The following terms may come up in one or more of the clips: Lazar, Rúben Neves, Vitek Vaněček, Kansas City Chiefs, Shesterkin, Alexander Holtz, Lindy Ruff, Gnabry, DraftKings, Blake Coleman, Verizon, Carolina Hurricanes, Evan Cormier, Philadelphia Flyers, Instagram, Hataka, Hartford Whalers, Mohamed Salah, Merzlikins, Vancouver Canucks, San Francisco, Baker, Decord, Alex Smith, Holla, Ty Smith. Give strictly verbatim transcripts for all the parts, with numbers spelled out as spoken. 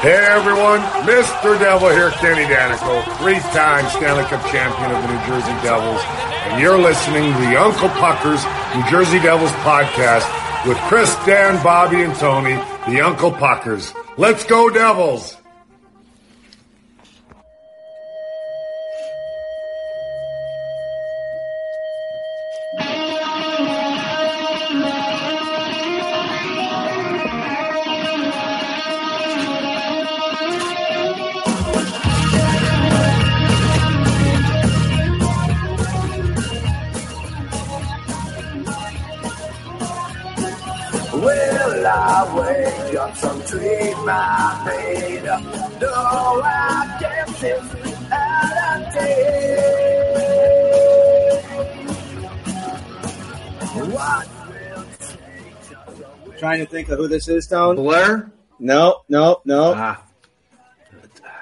Hey everyone, Mister Devil here, Kenny Danico, three-time Stanley Cup champion of the New Jersey Devils, and you're listening to the Uncle Puckers New Jersey Devils podcast with Chris, Dan, Bobby, and Tony, the Uncle Puckers. Let's go Devils! Some dream I made, no, I can't live out of day. What will change? Trying to think of who this is, Tone? Blur? No, no, no. Ah.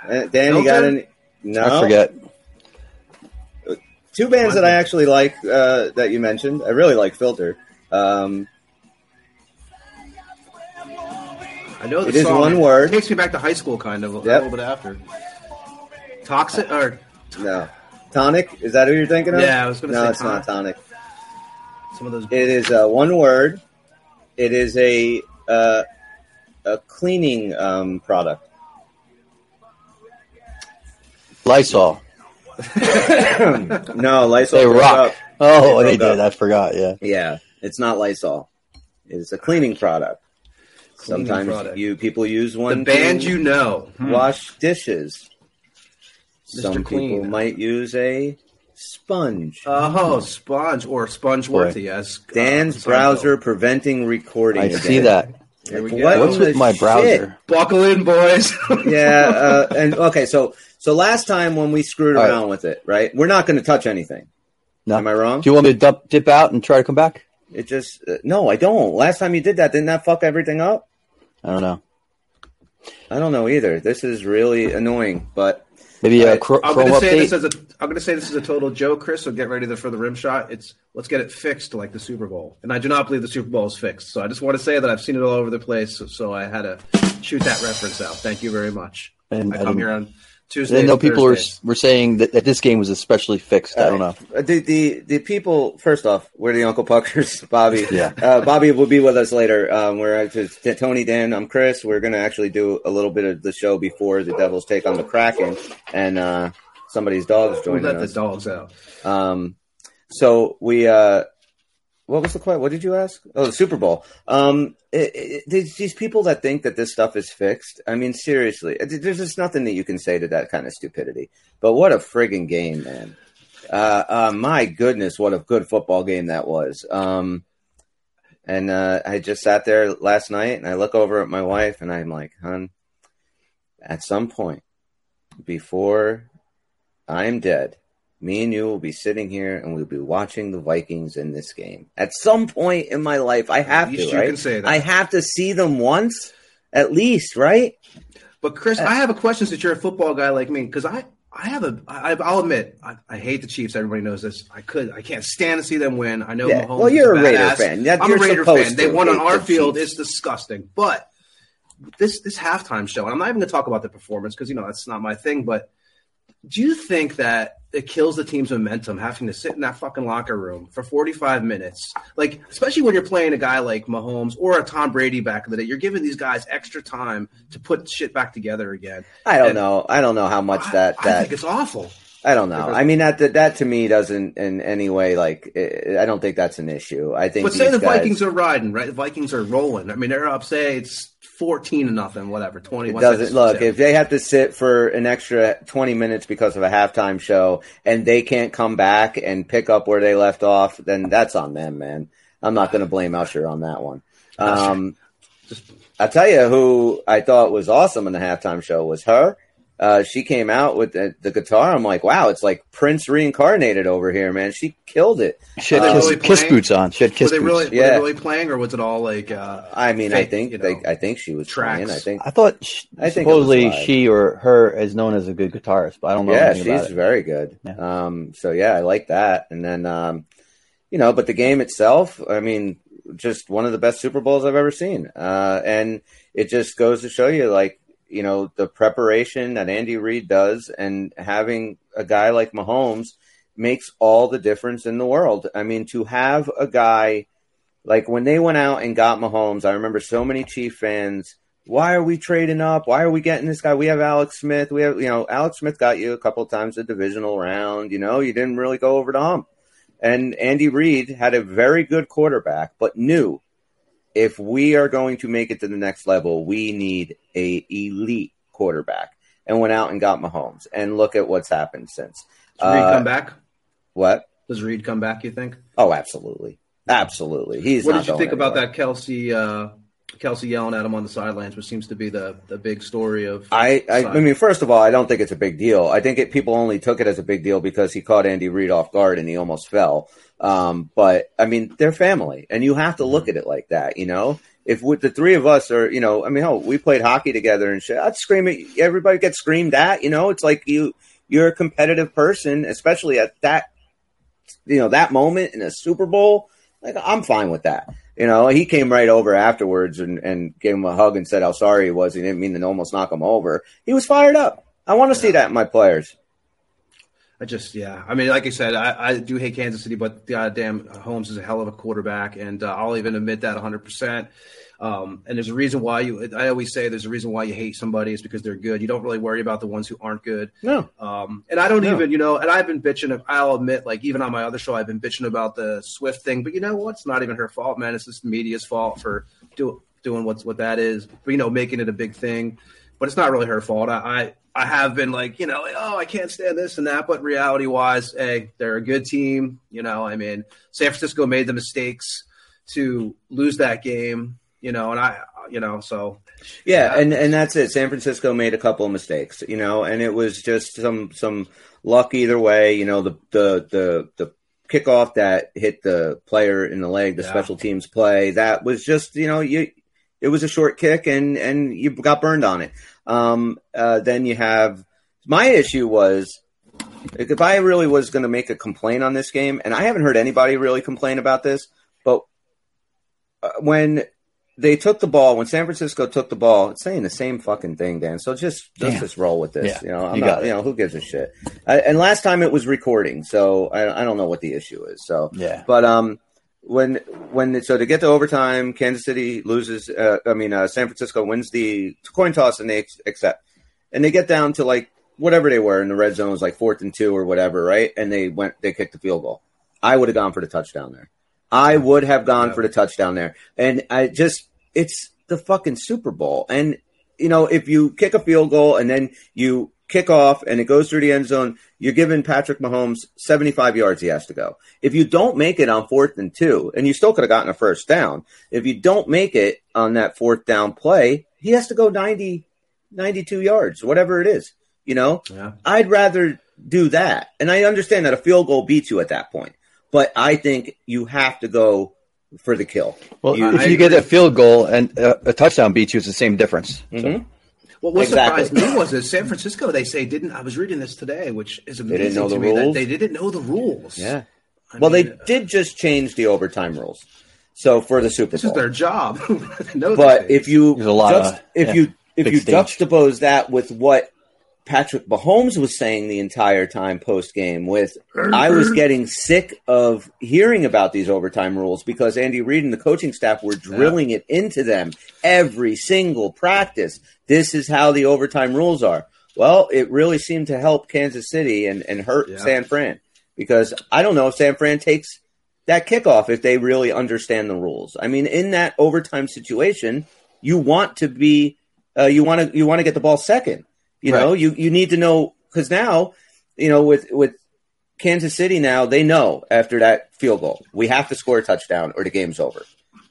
Dan, Milton? You got any? No. I forget. Two bands One. that I actually like uh, that you mentioned. I really like Filter. Um... I know the it song. Is one word. It takes me back to high school, kind of, a yep. little bit after. Toxic or t- no Tonic? Is that who you're thinking of? Yeah, I was going to no, say. No, it's tonic. Not Tonic. Some of those. It is uh, one word. It is a uh, a cleaning um, product. Lysol. No, Lysol. They rock. Up. Oh, they, they did. Up. I forgot. Yeah. Yeah, it's not Lysol. It's a cleaning product. Cleaning Sometimes product. you people use one. The band you know. Wash hmm. dishes. Mister Some Clean. People might use a sponge. Oh, sponge or sponge worthy. Yes. Dan's uh, browser preventing recording. I again. see that. Here we what go. What's with my shit? browser? Buckle in, boys. yeah. Uh, and okay, so so last time when we screwed All around right. with it, right? We're not going to touch anything. No. Am I wrong? Do you want me to dip, dip out and try to come back? It just uh, – no, I don't. Last time you did that, didn't that fuck everything up? I don't know. I don't know either. This is really annoying, but – Maybe a Chrome update? I'm going to say this is a, I'm going to say this is a total joke, Chris, so get ready for the rim shot. It's let's get it fixed like the Super Bowl. And I do not believe the Super Bowl is fixed. So I just want to say that I've seen it all over the place, so, so I had to shoot that reference out. Thank you very much. And I, I come here on – Tuesday I know people were, were saying that, that this game was especially fixed. I don't know. Uh, the, the the people, first off, we're the Uncle Puckers, Bobby. Yeah. Uh, Bobby will be with us later. Um, we're actually, Tony, Dan, I'm Chris. We're going to actually do a little bit of the show before the Devils take on the Kraken. And uh, somebody's dog's joining we'll let us. Let the dogs out. Um, so we uh, – what was the question? What did you ask? Oh, the Super Bowl. Um It, it, these people that think that this stuff is fixed, I mean, seriously, there's just nothing that you can say to that kind of stupidity. But what a friggin' game, man. Uh, uh, my goodness, what a good football game that was. Um, and uh, I just sat there last night, and I look over at my wife, and I'm like, hon, at some point, before I'm dead, me and you will be sitting here and we'll be watching the Vikings in this game. At some point in my life, I have to, right? Can say that. I have to see them once, at least, right? But, Chris, I have a question since you're a football guy like me, because I, I have a – I'll admit, I, I hate the Chiefs. Everybody knows this. I could, I can't stand to see them win. I know yeah. Mahomes Well, you're is a, a Raider fan. That, I'm a Raider fan. They won on our field. Chiefs. It's disgusting. But this, this halftime show, and I'm not even going to talk about the performance because, you know, that's not my thing, but do you think that – it kills the team's momentum having to sit in that fucking locker room for forty-five minutes. Like, especially when you're playing a guy like Mahomes or a Tom Brady back in the day, you're giving these guys extra time to put shit back together again. I don't and know. I don't know how much I, that, that. I think it's awful. I don't know. I mean, that, that that to me doesn't in any way, like, it, I don't think that's an issue. I think. But say the guys, Vikings are riding, right? The Vikings are rolling. I mean, they're up, say it's fourteen to nothing, whatever, twenty-one. Doesn't, look, if they have to sit for an extra twenty minutes because of a halftime show and they can't come back and pick up where they left off, then that's on them, man. I'm not going to blame Usher on that one. Um, I'll tell you who I thought was awesome in the halftime show was her. Uh, she came out with the, the guitar. I'm like, wow, it's like Prince reincarnated over here, man. She killed it. She had uh, kiss, really kiss boots on. She had kiss were they really, boots. Were yeah. they really playing, or was it all like? Uh, I mean, fake, I think you know, they, I think she was tracks. Playing. I think I thought she, I think supposedly she or her is known as a good guitarist, but I don't know. Yeah, she's about it. Very good. Yeah. Um, so yeah, I like that. And then, um, you know, but the game itself, I mean, just one of the best Super Bowls I've ever seen. Uh, and it just goes to show you, like. You know, the preparation that Andy Reid does and having a guy like Mahomes makes all the difference in the world. I mean, to have a guy like when they went out and got Mahomes, I remember so many Chief fans. Why are we trading up? Why are we getting this guy? We have Alex Smith. We have, you know, Alex Smith got you a couple of times the divisional round. You know, you didn't really go over the hump. And Andy Reid had a very good quarterback, but knew if we are going to make it to the next level, we need a elite quarterback, and went out and got Mahomes. And look at what's happened since. Does Reid uh, come back? What? Does Reid come back, you think? Oh, absolutely. Absolutely. He's what did you think anywhere. About that Kelsey uh, Kelsey yelling at him on the sidelines, which seems to be the, the big story of I, – I, I mean, first of all, I don't think it's a big deal. I think it, people only took it as a big deal because he caught Andy Reid off guard and he almost fell. Um, but I mean, they're family and you have to look at it like that. You know, if with the three of us are, you know, I mean, hell, we played hockey together and shit. I'd scream at everybody gets screamed at, you know, it's like you, you're a competitive person, especially at that, you know, that moment in a Super Bowl. Like, I'm fine with that. You know, he came right over afterwards and, and gave him a hug and said how sorry he was. He didn't mean to almost knock him over. He was fired up. I want to see that in my players. I just, yeah. I mean, like I said, I, I do hate Kansas City, but goddamn, Holmes is a hell of a quarterback, and uh, I'll even admit that one hundred percent. Um, and there's a reason why you – I always say there's a reason why you hate somebody is because they're good. You don't really worry about the ones who aren't good. No. Um, and I don't no. even – you know, and I've been bitching – I'll admit, like, even on my other show, I've been bitching about the Swift thing. But you know what? It's not even her fault, man. It's just the media's fault for do, doing what's, what that is, but, you know, making it a big thing. But it's not really her fault. I, I – I have been like, you know, like, oh, I can't stand this and that. But reality-wise, hey, they're a good team. You know, I mean, San Francisco made the mistakes to lose that game, you know, and I, you know, so. Yeah, yeah. And, and that's it. San Francisco made a couple of mistakes, you know, and it was just some some luck either way. You know, the the the, the kickoff that hit the player in the leg, the yeah. special teams play, that was just, you know, you it was a short kick and, and you got burned on it. Um, uh, then you have, my issue was, if I really was going to make a complaint on this game, and I haven't heard anybody really complain about this, but when they took the ball, when San Francisco took the ball, it's saying the same fucking thing, Dan. So just, let's just roll with this. Yeah. You know, I'm you not, you know, who gives a shit? I, and last time it was recording, so I, I don't know what the issue is. So, yeah, but, um, When when so to get to overtime, Kansas City loses. Uh, I mean, uh, San Francisco wins the coin toss and they ex- accept, and they get down to like whatever they were in the red zone was like fourth and two or whatever, right? And they went, they kicked the field goal. I would have gone for the touchdown there. I would have gone for the touchdown there. And I just, it's the fucking Super Bowl. And you know, if you kick a field goal and then you kick off and it goes through the end zone, you're giving Patrick Mahomes seventy-five yards he has to go. If you don't make it on fourth and two, and you still could have gotten a first down, if you don't make it on that fourth down play, he has to go ninety, ninety-two yards, whatever it is. You know, yeah. I'd rather do that. And I understand that a field goal beats you at that point, but I think you have to go for the kill. Well, you, if I you agree. Get a field goal and uh, a touchdown beats you, it's the same difference. Mm-hmm. So. Well, what exactly. surprised me was that San Francisco, they say, didn't – I was reading this today, which is amazing to me rules. That they didn't know the rules. Yeah. I well, mean, they uh, did just change the overtime rules. So for the Super Bowl. This is their job. But if you juxtapose that with what Patrick Mahomes was saying the entire time post-game with – I was getting sick of hearing about these overtime rules because Andy Reid and the coaching staff were drilling yeah. it into them every single practice. This is how the overtime rules are. Well, it really seemed to help Kansas City and, and hurt yeah. San Fran because I don't know if San Fran takes that kickoff if they really understand the rules. I mean, in that overtime situation, you want to be uh, you want to you want to get the ball second. You right. know, you, you need to know because now, you know, with with Kansas City now, they know after that field goal, we have to score a touchdown or the game's over.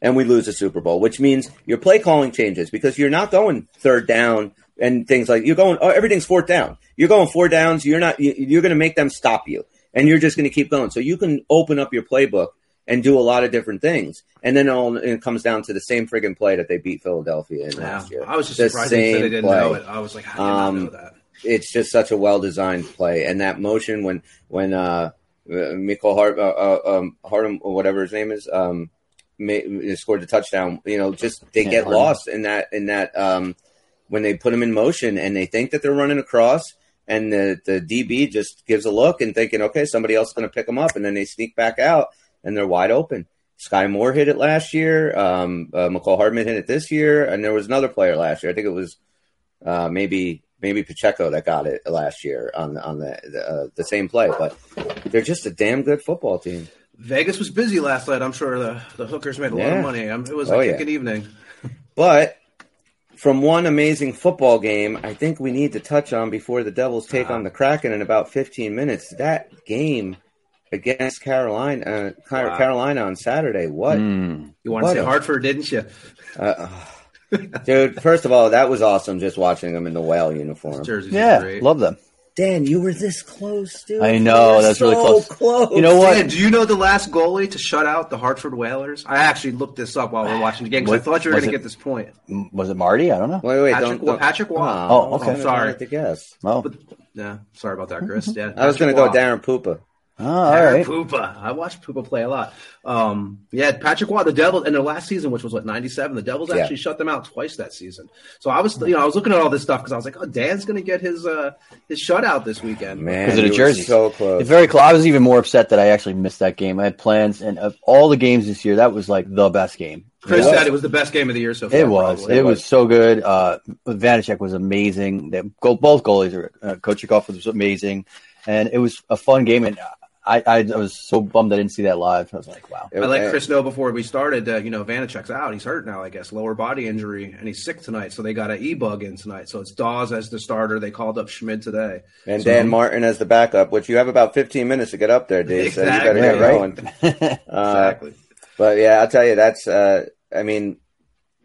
And we lose the Super Bowl, which means your play calling changes because you're not going third down and things like you're going. Oh, everything's fourth down. You're going four downs. You're not. You're going to make them stop you, and you're just going to keep going. So you can open up your playbook and do a lot of different things. And then all, it comes down to the same friggin' play that they beat Philadelphia in wow. last year. I was just the surprised that they didn't play. know it. I was like, how did I um, not know that? It's just such a well-designed play, and that motion when when uh, Mikhail Hart, uh, um, Hartum, whatever his name is, um, made, scored the touchdown. You know, just they Can't get lost him. in that in that um, when they put him in motion, and they think that they're running across, and the the D B just gives a look and thinking, okay, somebody else is going to pick them up, and then they sneak back out, and they're wide open. Sky Moore hit it last year. Um, uh, Mikhail Hardman hit it this year, and there was another player last year. I think it was uh, maybe. Maybe Pacheco that got it last year on on the the, uh, the same play, but they're just a damn good football team. Vegas was busy last night. I'm sure the, the hookers made a yeah. lot of money. Um, it was oh, a kicking yeah. evening. But from one amazing football game, I think we need to touch on before the Devils take wow. on the Kraken in about fifteen minutes. That game against Carolina, uh, wow. Carolina on Saturday. What mm. you wanted to say? A, Hartford, didn't you? Uh, Dude, first of all, that was awesome just watching them in the whale uniform. Jerseys yeah, great. Love them. Dan, you were this close, dude. I know, that's so really close. close. You know what? Dan, do you know the last goalie to shut out the Hartford Whalers? I actually looked this up while we were watching the game because I thought you were going to get this point. Was it Marty? I don't know. Wait, wait, Patrick, don't, don't. Patrick Waugh. Oh, okay. I'm sorry. I had to guess. Oh. But, yeah, sorry about that, Chris. Yeah, I was going to go Darren Puppa. Oh, all right. Puppa. I watched Puppa play a lot. Um, yeah, Patrick Waugh, the Devils, in their last season, which was what ninety-seven, the Devils yeah. actually shut them out twice that season. So I was, you know, I was looking at all this stuff because I was like, oh, Dan's going to get his uh, his shutout this weekend. Man, because of the jersey, so close. It's very close. I was even more upset that I actually missed that game. I had plans, and of all the games this year, that was like the best game. Chris said it was the best game of the year so far. It was. Probably. It was so good. Uh, Vaněček was amazing. They, both goalies are. Uh, Kochikov was amazing, and it was a fun game. And uh, I, I was so bummed I didn't see that live. I was like, wow. I let Chris know before we started, uh, you know, Vaněček's out. He's hurt now, I guess, lower body injury, and he's sick tonight. So they got an E-bug in tonight. So it's Dawes as the starter. They called up Schmidt today. And so, Dan Martin as the backup, which you have about fifteen minutes to get up there, Dave. Exactly. So you got to get going. uh, exactly. But, yeah, I'll tell you, that's uh, – I mean,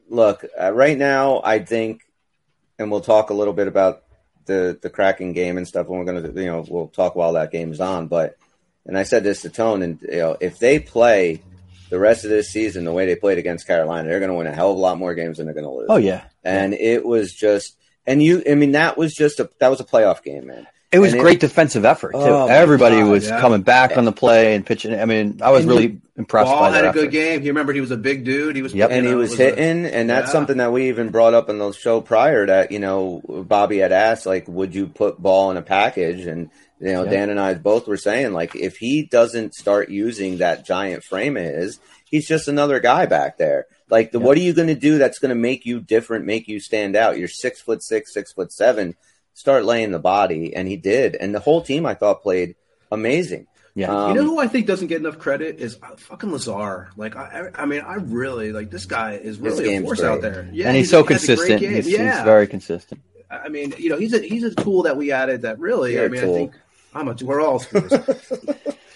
look, uh, right now I think – and we'll talk a little bit about the, the Kraken game and stuff when we're going to – you know, we'll talk while that game is on, but – and I said this to Tone, and you know, if they play the rest of this season the way they played against Carolina, they're going to win a hell of a lot more games than they're going to lose. Oh yeah, and yeah. it was just, and you, I mean, that was just a that was a playoff game, man. It was and great it, defensive effort. Too. Oh Everybody God, was yeah. coming back on the play and pitching. I mean, I was and really he, impressed Ball by that. Ball had effort. a good game. You remember he was a big dude. He was yep. and he was, was hitting, a, and that's yeah. something that we even brought up on the show prior. That you know, Bobby had asked, like, would you put Ball in a package? And you know, yeah. Dan and I both were saying, like, if he doesn't start using that giant frame of his, he's just another guy back there. Like, the, yeah. what are you going to do that's going to make you different, make you stand out? You're six foot six, six foot seven. Start laying the body, and he did. And the whole team, I thought, played amazing. Yeah, um, you know who I think doesn't get enough credit is fucking Lazar. Like, I, I mean, I really like this guy is really a force great. out there. Yeah, and he's, he's so consistent. He's, yeah. he's very consistent. I mean, you know, he's a he's a tool that we added that really. You're I mean, I think. I'm a, we're all screws.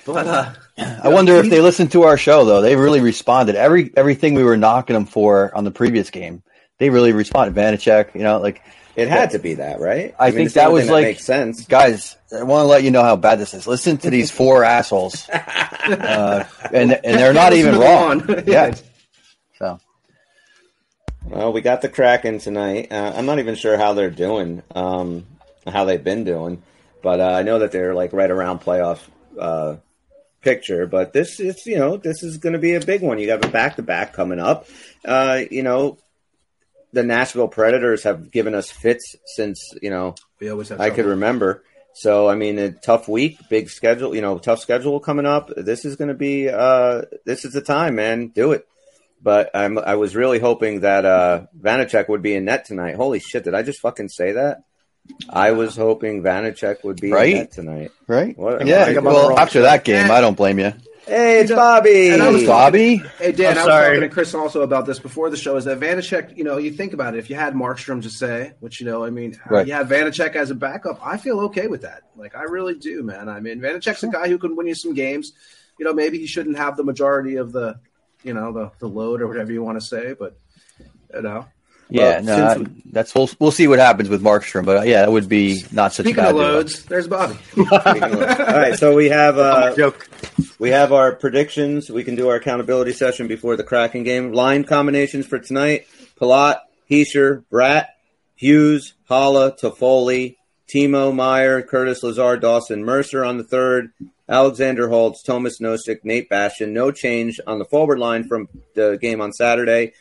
But uh, I wonder if they listened to our show, though. They really responded. Every Everything we were knocking them for on the previous game, they really responded. Vaněček, you know, like it had to be that, right? I, I mean, think that was that like, makes sense. Guys, I want to let you know how bad this is. Listen to these four assholes, uh, and and they're not even wrong. Yeah. So, well, we got the Kraken tonight. Uh, I'm not even sure how they're doing, um, how they've been doing. But uh, I know that they're like right around playoff uh, picture. But this is, you know, this is going to be a big one. You have a back to back coming up. Uh, you know, the Nashville Predators have given us fits since, you know, we always have I trouble. could remember. So I mean, a tough week, big schedule. You know, tough schedule coming up. This is going to be. Uh, this is the time, man. Do it. But I'm, I was really hoping that uh, Vaněček would be in net tonight. Holy shit! Did I just fucking say that? I was hoping Vaněček would be right in that tonight. Right? What, yeah. Well, after that game, I don't blame you. Hey, it's Bobby. And I was Bobby? Talking, hey, Dan, I was talking to Chris also about this before the show, is that Vaněček, you know, you think about it. If you had Markstrom to say, which, you know, I mean, right. you have Vaněček as a backup, I feel okay with that. Like, I really do, man. I mean, Vanacek's sure. a guy who can win you some games. You know, maybe he shouldn't have the majority of the, you know, the, the load or whatever you want to say, but, you know. Yeah, well, no, we, that's we'll we'll see what happens with Markstrom, but uh, yeah, that would be not such a bad of loads, deal. There's Bobby. All right, so we have uh, joke. we have our predictions. We can do our accountability session before the Kraken game. Line combinations for tonight: Palat, Heischer, Bratt, Hughes, Holla, Toffoli, Timo Meier, Curtis, Lazar, Dawson, Mercer on the third. Alexander Holtz, Thomas Nosek, Nate Bastion. No change on the forward line from the game on Saturday.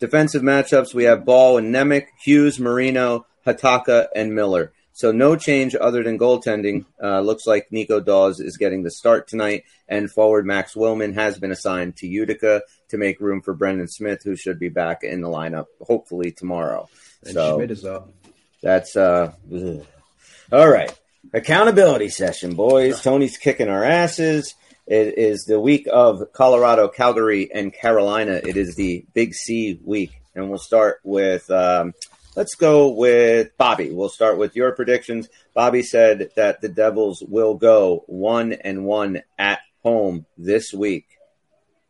Defensive matchups, we have Ball and Nemec, Hughes, Marino, Hataka, and Miller. So no change other than goaltending. Uh, looks like Nico Dawes is getting the start tonight, and forward Max Willman has been assigned to Utica to make room for Brendan Smith, who should be back in the lineup hopefully tomorrow. And so Schmidt is up. That's uh, – all right. Accountability session, boys. Tony's kicking our asses. It is the week of Colorado, Calgary, and Carolina. It is the Big C week. And we'll start with um, – let's go with Bobby. We'll start with your predictions. Bobby said that the Devils will go one and one at home this week.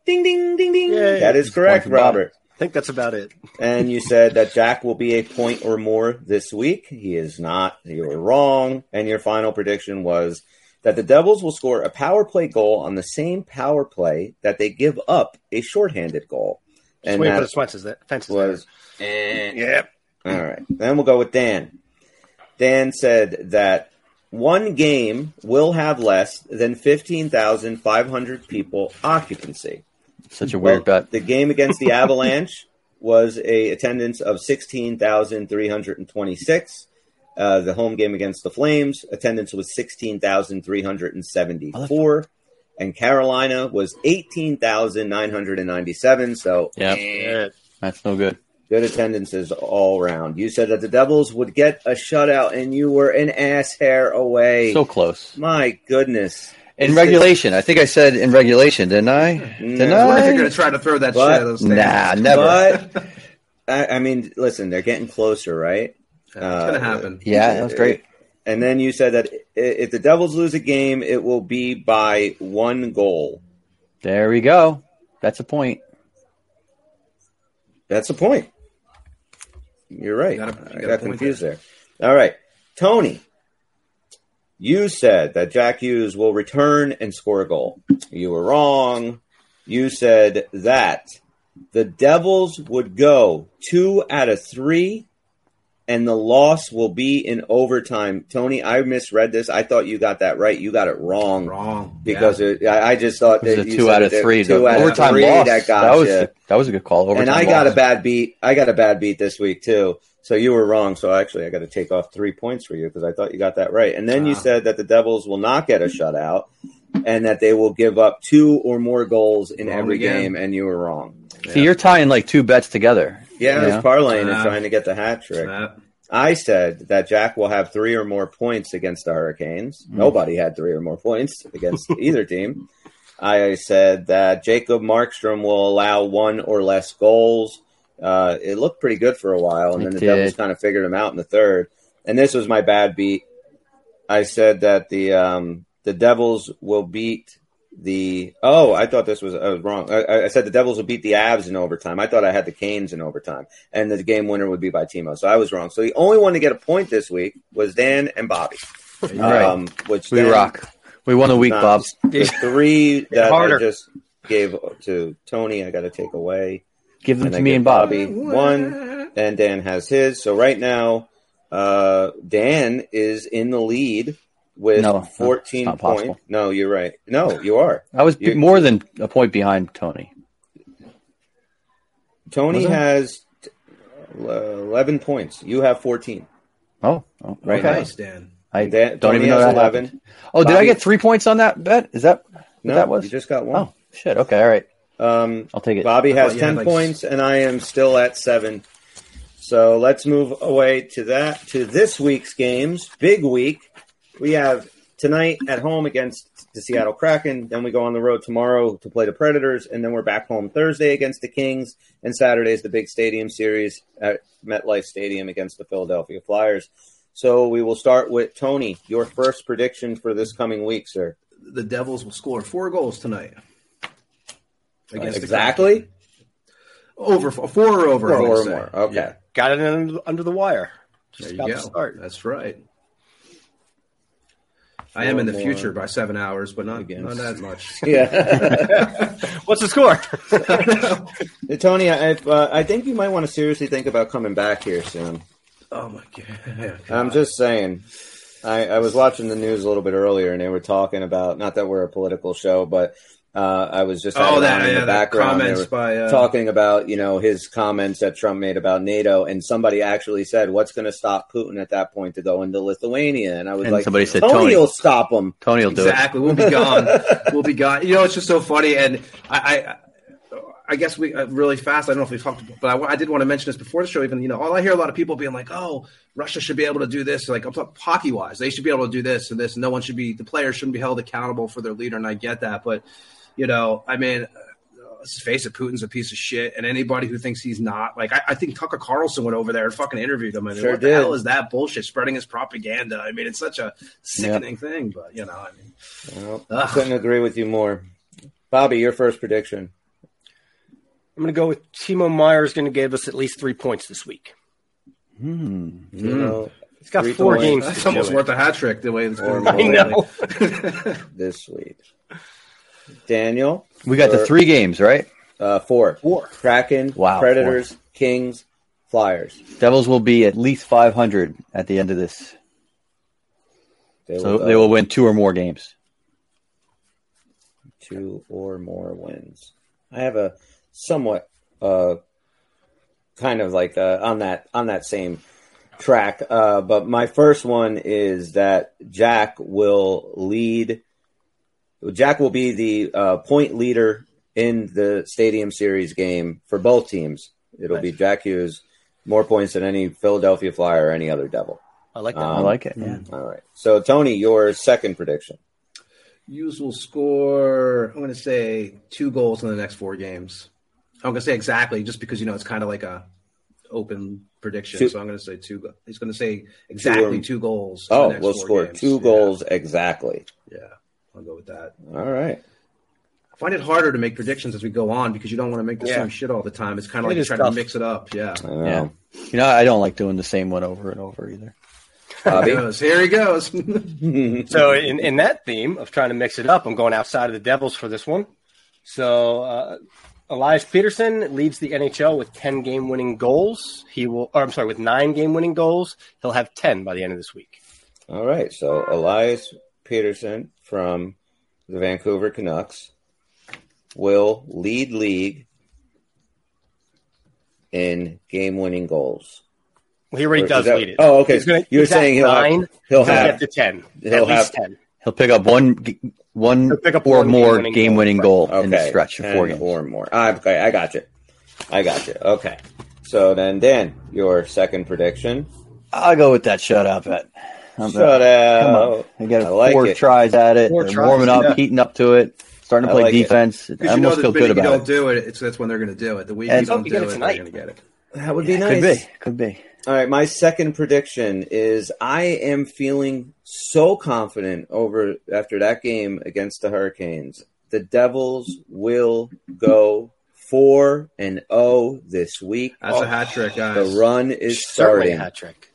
Ding, ding, ding, ding. Yay. That is correct, Robert. I think that's about it. And you said that Jack will be a point or more this week. He is not. You were wrong. And your final prediction was – that the Devils will score a power play goal on the same power play that they give up a shorthanded goal. Just and wait for the fences there. Was, eh. Yep. All right. Then we'll go with Dan. Dan said that one game will have less than fifteen thousand five hundred people occupancy. Such a weird well, bet. The game against the Avalanche was a attendance of sixteen thousand three hundred twenty-six. Uh, the home game against the Flames, attendance was sixteen thousand three hundred seventy-four, and Carolina was eighteen thousand nine hundred ninety-seven. So yep. eh, that's no good. Good attendances all around. You said that the Devils would get a shutout, and you were an ass hair away. So close. My goodness. In this regulation. Is... I think I said in regulation, didn't I? Didn't no. I? I wonder if you're going to try to throw that but, shit out of those Nah, never. But, I, I mean, listen, they're getting closer, right? It's uh, going to happen. Yeah, that's great. And then you said that if the Devils lose a game, it will be by one goal. There we go. That's a point. That's a point. You're right. You gotta, you I got confused there. there. All right. Tony, you said that Jack Hughes will return and score a goal. You were wrong. You said that the Devils would go two out of three and the loss will be in overtime. Tony, I misread this. I thought you got that right. You got it wrong. Wrong. Because yeah. it, I, I just thought that you two out of three. Two out of three. That got you. That was a good call. Overtime and I got loss. a bad beat. I got a bad beat this week too. So you were wrong. So actually, I got to take off three points for you because I thought you got that right. And then ah. you said that the Devils will not get a shutout and that they will give up two or more goals in wrong every again. game. And you were wrong. See, yeah. you're tying like two bets together. Yeah, yeah. I was parlaying and trying to get the hat trick. I said that Jack will have three or more points against the Hurricanes. Mm. Nobody had three or more points against either team. I said that Jacob Markstrom will allow one or less goals. Uh, it looked pretty good for a while, and it then the did. Devils kind of figured him out in the third. And this was my bad beat. I said that the um, the Devils will beat the – oh, I thought this was – I was wrong. I, I said the Devils will beat the Avs in overtime. I thought I had the Canes in overtime, and the game winner would be by Timo. So I was wrong. So the only one to get a point this week was Dan and Bobby. Um, right. Which we Dan, rock. We won a week, Bob. The three that harder. I just gave to Tony I got to take away. Give them and to I me and Bobby. What? One, and Dan has his. So right now uh, Dan is in the lead. With no, fourteen no, points. No, you're right. No, you are. I was you're, more than a point behind Tony. Tony has t- eleven points. You have fourteen. Oh, oh right. Okay. Nice, Dan. I Dan, don't Tony even know that eleven. Happened. Oh, Bobby, did I get three points on that bet? Is that what no, that was? You just got one. Oh, shit. Okay, all right. Um, I'll take it. Bobby has ten like... points, and I am still at seven. So let's move away to that to this week's games. Big week. We have tonight at home against the Seattle Kraken. Then we go on the road tomorrow to play the Predators. And then we're back home Thursday against the Kings. And Saturday is the big stadium series at MetLife Stadium against the Philadelphia Flyers. So we will start with Tony, your first prediction for this coming week, sir. The Devils will score four goals tonight. Against uh, exactly? Over, four or over. Four or more, okay. Yeah. Got it under the wire. Just there you about go. To start. That's right. I am in the future by seven hours, but not again. Not that much. Yeah. What's the score? Tony, I uh, I think you might want to seriously think about coming back here soon. Oh, my God. I'm just saying. I, I was watching the news a little bit earlier, and they were talking about, not that we're a political show, but uh, I was just oh, that, in yeah, the background comments they were by, uh... talking about, you know, his comments that Trump made about NATO, and somebody actually said, what's going to stop Putin at that point to go into Lithuania? And I was and like, somebody said, Tony, Tony will stop him. Tony will do exactly. it. Exactly. We'll be gone. We'll be gone. You know, it's just so funny, and I... I I guess we uh, really fast. I don't know if we've talked about, but I, I did want to mention this before the show. Even, you know, all I hear a lot of people being like, oh, Russia should be able to do this. Like, I'm talking hockey wise, they should be able to do this and this. And no one should be, the players shouldn't be held accountable for their leader. And I get that. But, you know, I mean, uh, let's face it, Putin's a piece of shit. And anybody who thinks he's not, like, I, I think Tucker Carlson went over there and fucking interviewed him. I mean, sure what did. The hell is that bullshit? Spreading his propaganda. I mean, it's such a sickening yep. thing. But, you know, I mean, well, I couldn't agree with you more. Bobby, your first prediction. I'm going to go with Timo Meier is going to give us at least three points this week. Hmm. You know, he's got four games. That's almost worth a hat trick the way it's going. I know. This week. Daniel? We got or, the three games, right? Uh, four. Four. Kraken, wow, Predators, four. Kings, Flyers. Devils will be at least five hundred at the end of this. They so will, they will win two or more games. Two or more wins. I have a... somewhat uh, kind of like uh, on that on that same track. Uh, but my first one is that Jack will lead. Jack will be the uh, point leader in the Stadium Series game for both teams. It'll nice. Be Jack Hughes, more points than any Philadelphia Flyer or any other Devil. I like that. Um, I like it. Yeah. All right. So, Tony, your second prediction. Hughes will score, I'm going to say, two goals in the next four games. I'm going to say exactly, just because, you know, it's kind of like a open prediction. Two. So I'm going to say two. He's going to say exactly two, two goals. Oh, in the next we'll four score games. Two goals yeah. exactly. Yeah, I'll go with that. All right. I find it harder to make predictions as we go on because you don't want to make the yeah. same shit all the time. It's kind of it like you try tough. To mix it up. Yeah. I know. yeah. You know, I don't like doing the same one over and over either. Goes. Here he goes. So in, in that theme of trying to mix it up, I'm going outside of the Devils for this one. So uh, Elias Pettersson leads the N H L with ten game-winning goals. He will, or I'm sorry, with nine game-winning goals. He'll have ten by the end of this week. All right. So Elias Pettersson from the Vancouver Canucks will lead league in game-winning goals. Well, he already or, does that, lead it. Oh, okay. Gonna, You're saying he'll nine, have, he'll have get to ten. He'll at least have, ten. He'll pick up one, one pick up or one more game-winning, game-winning goal, goal okay. in the stretch of four games. Or more. Ah, okay, I got you. I got you. Okay. So then, Dan, your second prediction. I'll go with that shutout bet. Shutout. I got like four it. tries at it. Four they're tries, warming up, yeah. heating up to it, starting to play like defense. I almost you know feel good about it. If you don't do it, it's, that's when they're going to do it. The week and you don't do it, they're going to get it. That would be nice. Could be. Could be. All right, my second prediction is I am feeling so confident over after that game against the Hurricanes. The Devils will go four and oh this week. That's oh, a hat trick, guys. The run is starting. Certainly a hat trick.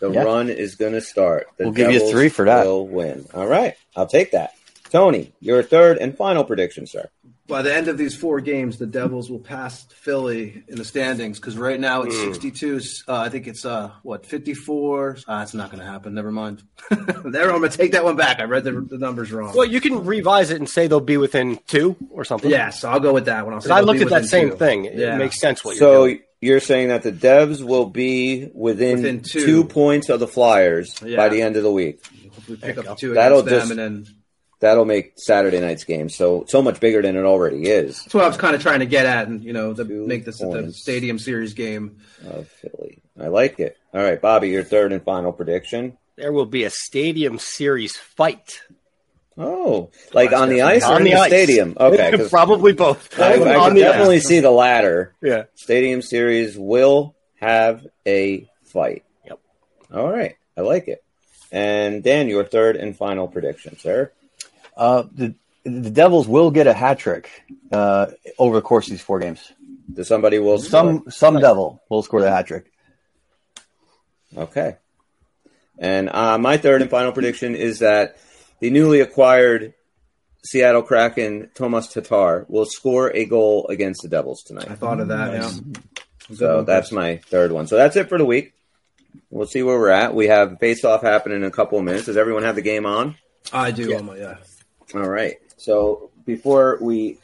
The yeah. run is going to start. The we'll Devils give you a three for that. Will win. All right, I'll take that. Tony, your third and final prediction, sir. By the end of these four games, the Devils will pass Philly in the standings because right now it's mm. sixty-two. Uh, I think it's, uh, what, fifty-four? Uh, it's not going to happen. Never mind. There, I'm going to take that one back. I read the, the numbers wrong. Well, you can revise it and say they'll be within two or something. Yes, I'll go with that one. I'll say I looked at that same two. Thing. It yeah. makes sense what so, you're doing. So you're saying that the Devs will be within, within two. two points of the Flyers yeah. by the end of the week. Hopefully pick up two That'll against them just, and then – That'll make Saturday night's game so so much bigger than it already is. That's what I was kind of trying to get at, and you know, the, make this the Stadium Series game of Philly. I like it. All right, Bobby, your third and final prediction. there will be a stadium series fight. Oh, like on the ice or in the stadium? Okay, probably both. I can definitely see the latter. Yeah, stadium series will have a fight. Yep. All right, I like it. And Dan, your third and final prediction, sir. Uh, the the Devils will get a hat trick uh, over the course of these four games. Somebody will some score. some Devil will score the hat trick. Okay. And uh, my third and final prediction is that the newly acquired Seattle Kraken, Tomas Tatar, will score a goal against the Devils tonight. I thought of that. Nice. Yeah. So that's my third one. So that's it for the week. We'll see where we're at. We have face-off happening in a couple of minutes. Does everyone have the game on? I do. Yeah. yeah. All right. So before we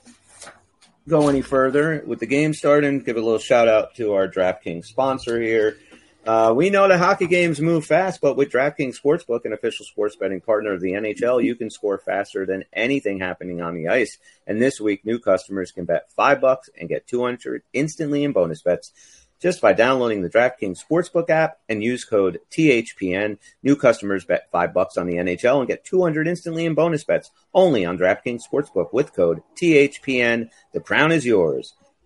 go any further with the game starting, give a little shout-out to our DraftKings sponsor here. Uh, we know that hockey games move fast, but with DraftKings Sportsbook, an official sports betting partner of the N H L, you can score faster than anything happening on the ice. And this week, new customers can bet five bucks and get two hundred dollars instantly in bonus bets just by downloading the DraftKings Sportsbook app and use code T H P N. New customers bet five bucks on the N H L and get two hundred dollars instantly in bonus bets only on DraftKings Sportsbook with code T H P N. The crown is yours.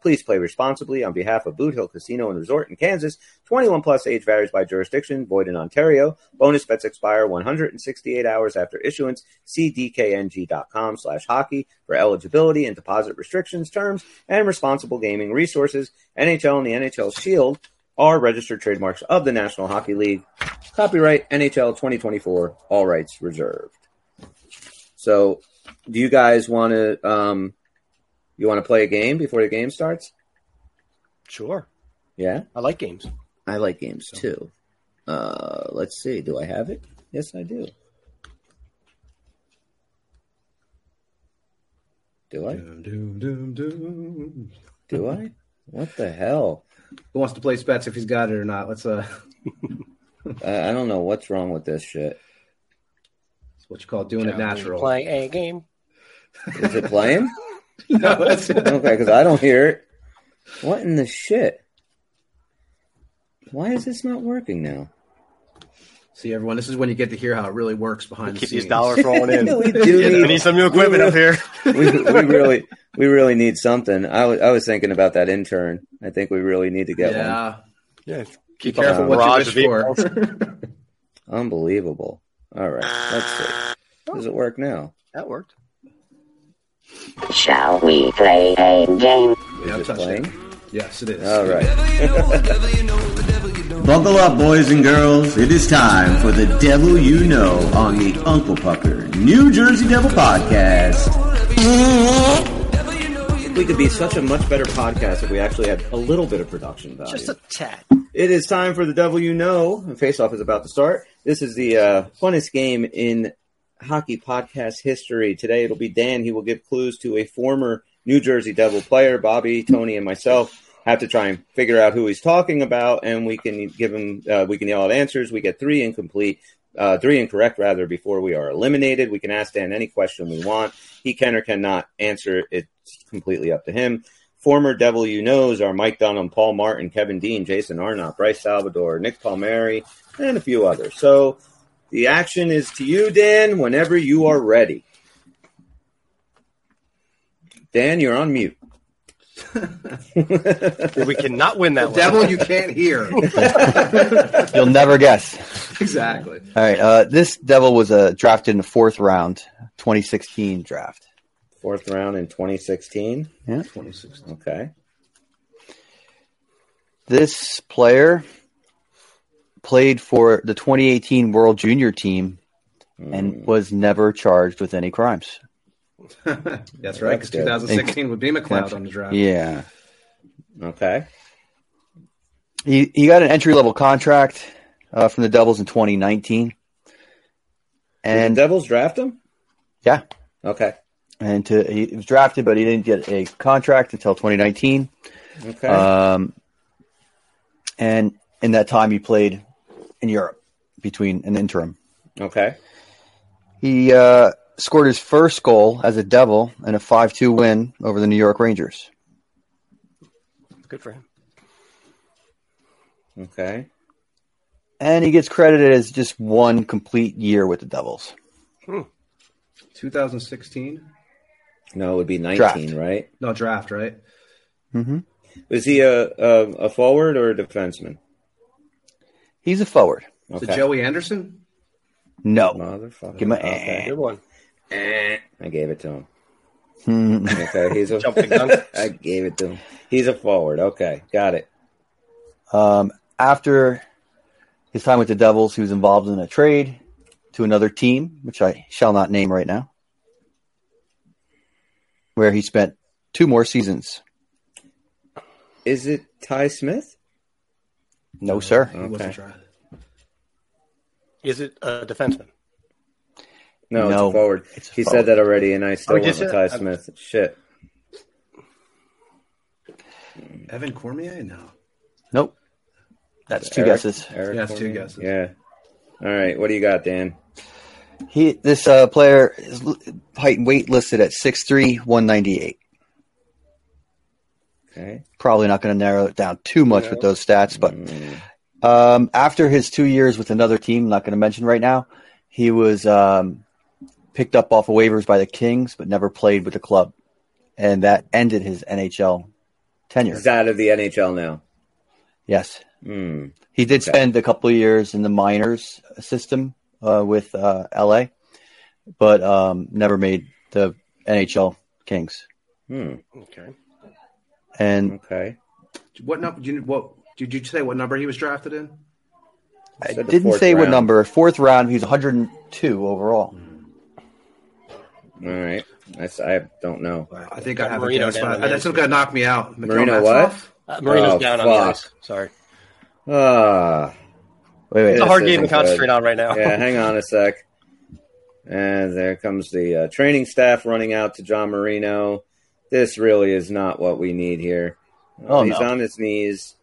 Please play responsibly on behalf of Boot Hill Casino and Resort in Kansas. twenty-one plus age varies by jurisdiction. Void in Ontario. Bonus bets expire one hundred sixty-eight hours after issuance. See dkng.com slash hockey for eligibility and deposit restrictions, terms, and responsible gaming resources. N H L and the N H L Shield are registered trademarks of the National Hockey League. Copyright N H L twenty twenty-four. All rights reserved. So do you guys want to... Um, You want to play a game before the game starts? Sure. Yeah? I like games. I like games, too. Uh, let's see. Do I have it? Yes, I do. Do I? Doom, doom, doom, doom. Do I? What the hell? Who wants to play Spets if he's got it or not? Let's. Uh... I, I don't know what's wrong with this shit. It's what you call doing Can it natural. Playing a game. Is it playing? No, that's it. Okay, because I don't hear it. What in the shit? Why is this not working now? See, everyone, this is when you get to hear how it really works behind we the keep scenes. Keep these dollars rolling in. no, we, do yeah, need, we need some new equipment we really, up here. we, we really, we really need something. I, w- I was thinking about that intern. I think we really need to get yeah. one. Yeah, keep be careful what you wish for. Unbelievable. All right, let's see. Does it work now? That worked. Shall we play a game? Yeah, is it playing? It. Yes, it is. All right. Buckle up, boys and girls. It is time for the Devil You Know on the Uncle Pucker New Jersey Devil podcast. We could be such a much better podcast if we actually had a little bit of production value. Just a tad. It is time for the Devil You Know. Face-off is about to start. This is the uh, funnest game in hockey podcast history. Today it'll be Dan. He will give clues to a former New Jersey Devil player. Bobby, Tony, and myself have to try and figure out who he's talking about, and we can give him uh, we can yell out answers. We get three incomplete uh three incorrect rather before we are eliminated. We can ask Dan any question we want. He can or cannot answer. It's completely up to him. Former Devil You Knows are Mike Dunham, Paul Martin, Kevin Dean, Jason Arnott, Bryce Salvador, Nick Palmieri, and a few others. So the action is to you, Dan, whenever you are ready. Dan, you're on mute. We cannot win that one. Devil you can't hear. You'll never guess. Exactly. All right. Uh, this Devil was uh, drafted in the fourth round, twenty sixteen draft. Fourth round in twenty sixteen? Yeah. twenty sixteen. Okay. This player played for the twenty eighteen World Junior team and mm. was never charged with any crimes. That's right, because twenty sixteen would be McLeod on the draft. Yeah. Okay. He he got an entry-level contract uh, from the Devils in twenty nineteen. And did the Devils draft him? Yeah. Okay. And to, he was drafted, but he didn't get a contract until twenty nineteen. Okay. Um, and in that time, he played in Europe. between an interim. Okay. He uh, scored his first goal as a Devil in a five two win over the New York Rangers. Good for him. Okay. And he gets credited as just one complete year with the Devils. Hmm. two thousand sixteen? No, it would be nineteen, draft. Right? No, draft, right? Mm-hmm. Is he a, a, a forward or a defenseman? He's a forward. Okay. Is it Joey Anderson? No. Motherfucker. Give him an okay. eh. Good one. Eh. I gave it to him. Hmm. Okay, he's a jumping gun. I gave it to him. He's a forward. Okay, got it. Um, after his time with the Devils, he was involved in a trade to another team, which I shall not name right now, where he spent two more seasons. Is it Ty Smith? No, sir. Okay. He wasn't trying. Is it a defenseman? No, no, it's a forward. It's a he forward. Said that already, and I still oh, went with Ty Smith. I'm... Shit. Evan Cormier? No. Nope. That's two Eric, guesses. Eric yeah, that's Cormier. Two guesses. Yeah. All right. What do you got, Dan? He This uh, player is height and weight listed at six three, one ninety-eight. Okay. Probably not going to narrow it down too much no. with those stats, but mm. um, after his two years with another team, I'm not going to mention right now, he was um, picked up off of waivers by the Kings, but never played with the club, and that ended his N H L tenure. He's out of the N H L now. Yes, mm. he did okay. spend a couple of years in the minors system uh, with uh, L A, but um, never made the N H L Kings. Mm. Okay. And okay, what number? Did you, what did you say? What number he was drafted in? I didn't say round. What number. Fourth round. He's one hundred two overall. All right, I, I don't know. I think I have Marino. That's going to knock me out. Mikhail Marino Maltsev? What? Uh, Marino's oh, down fuck. on the ice. Sorry. Uh, wait, wait, it's a hard game to concentrate good. on right now. Yeah, hang on a sec. And there comes the uh, training staff running out to John Marino. This really is not what we need here. Oh, he's no. on his knees.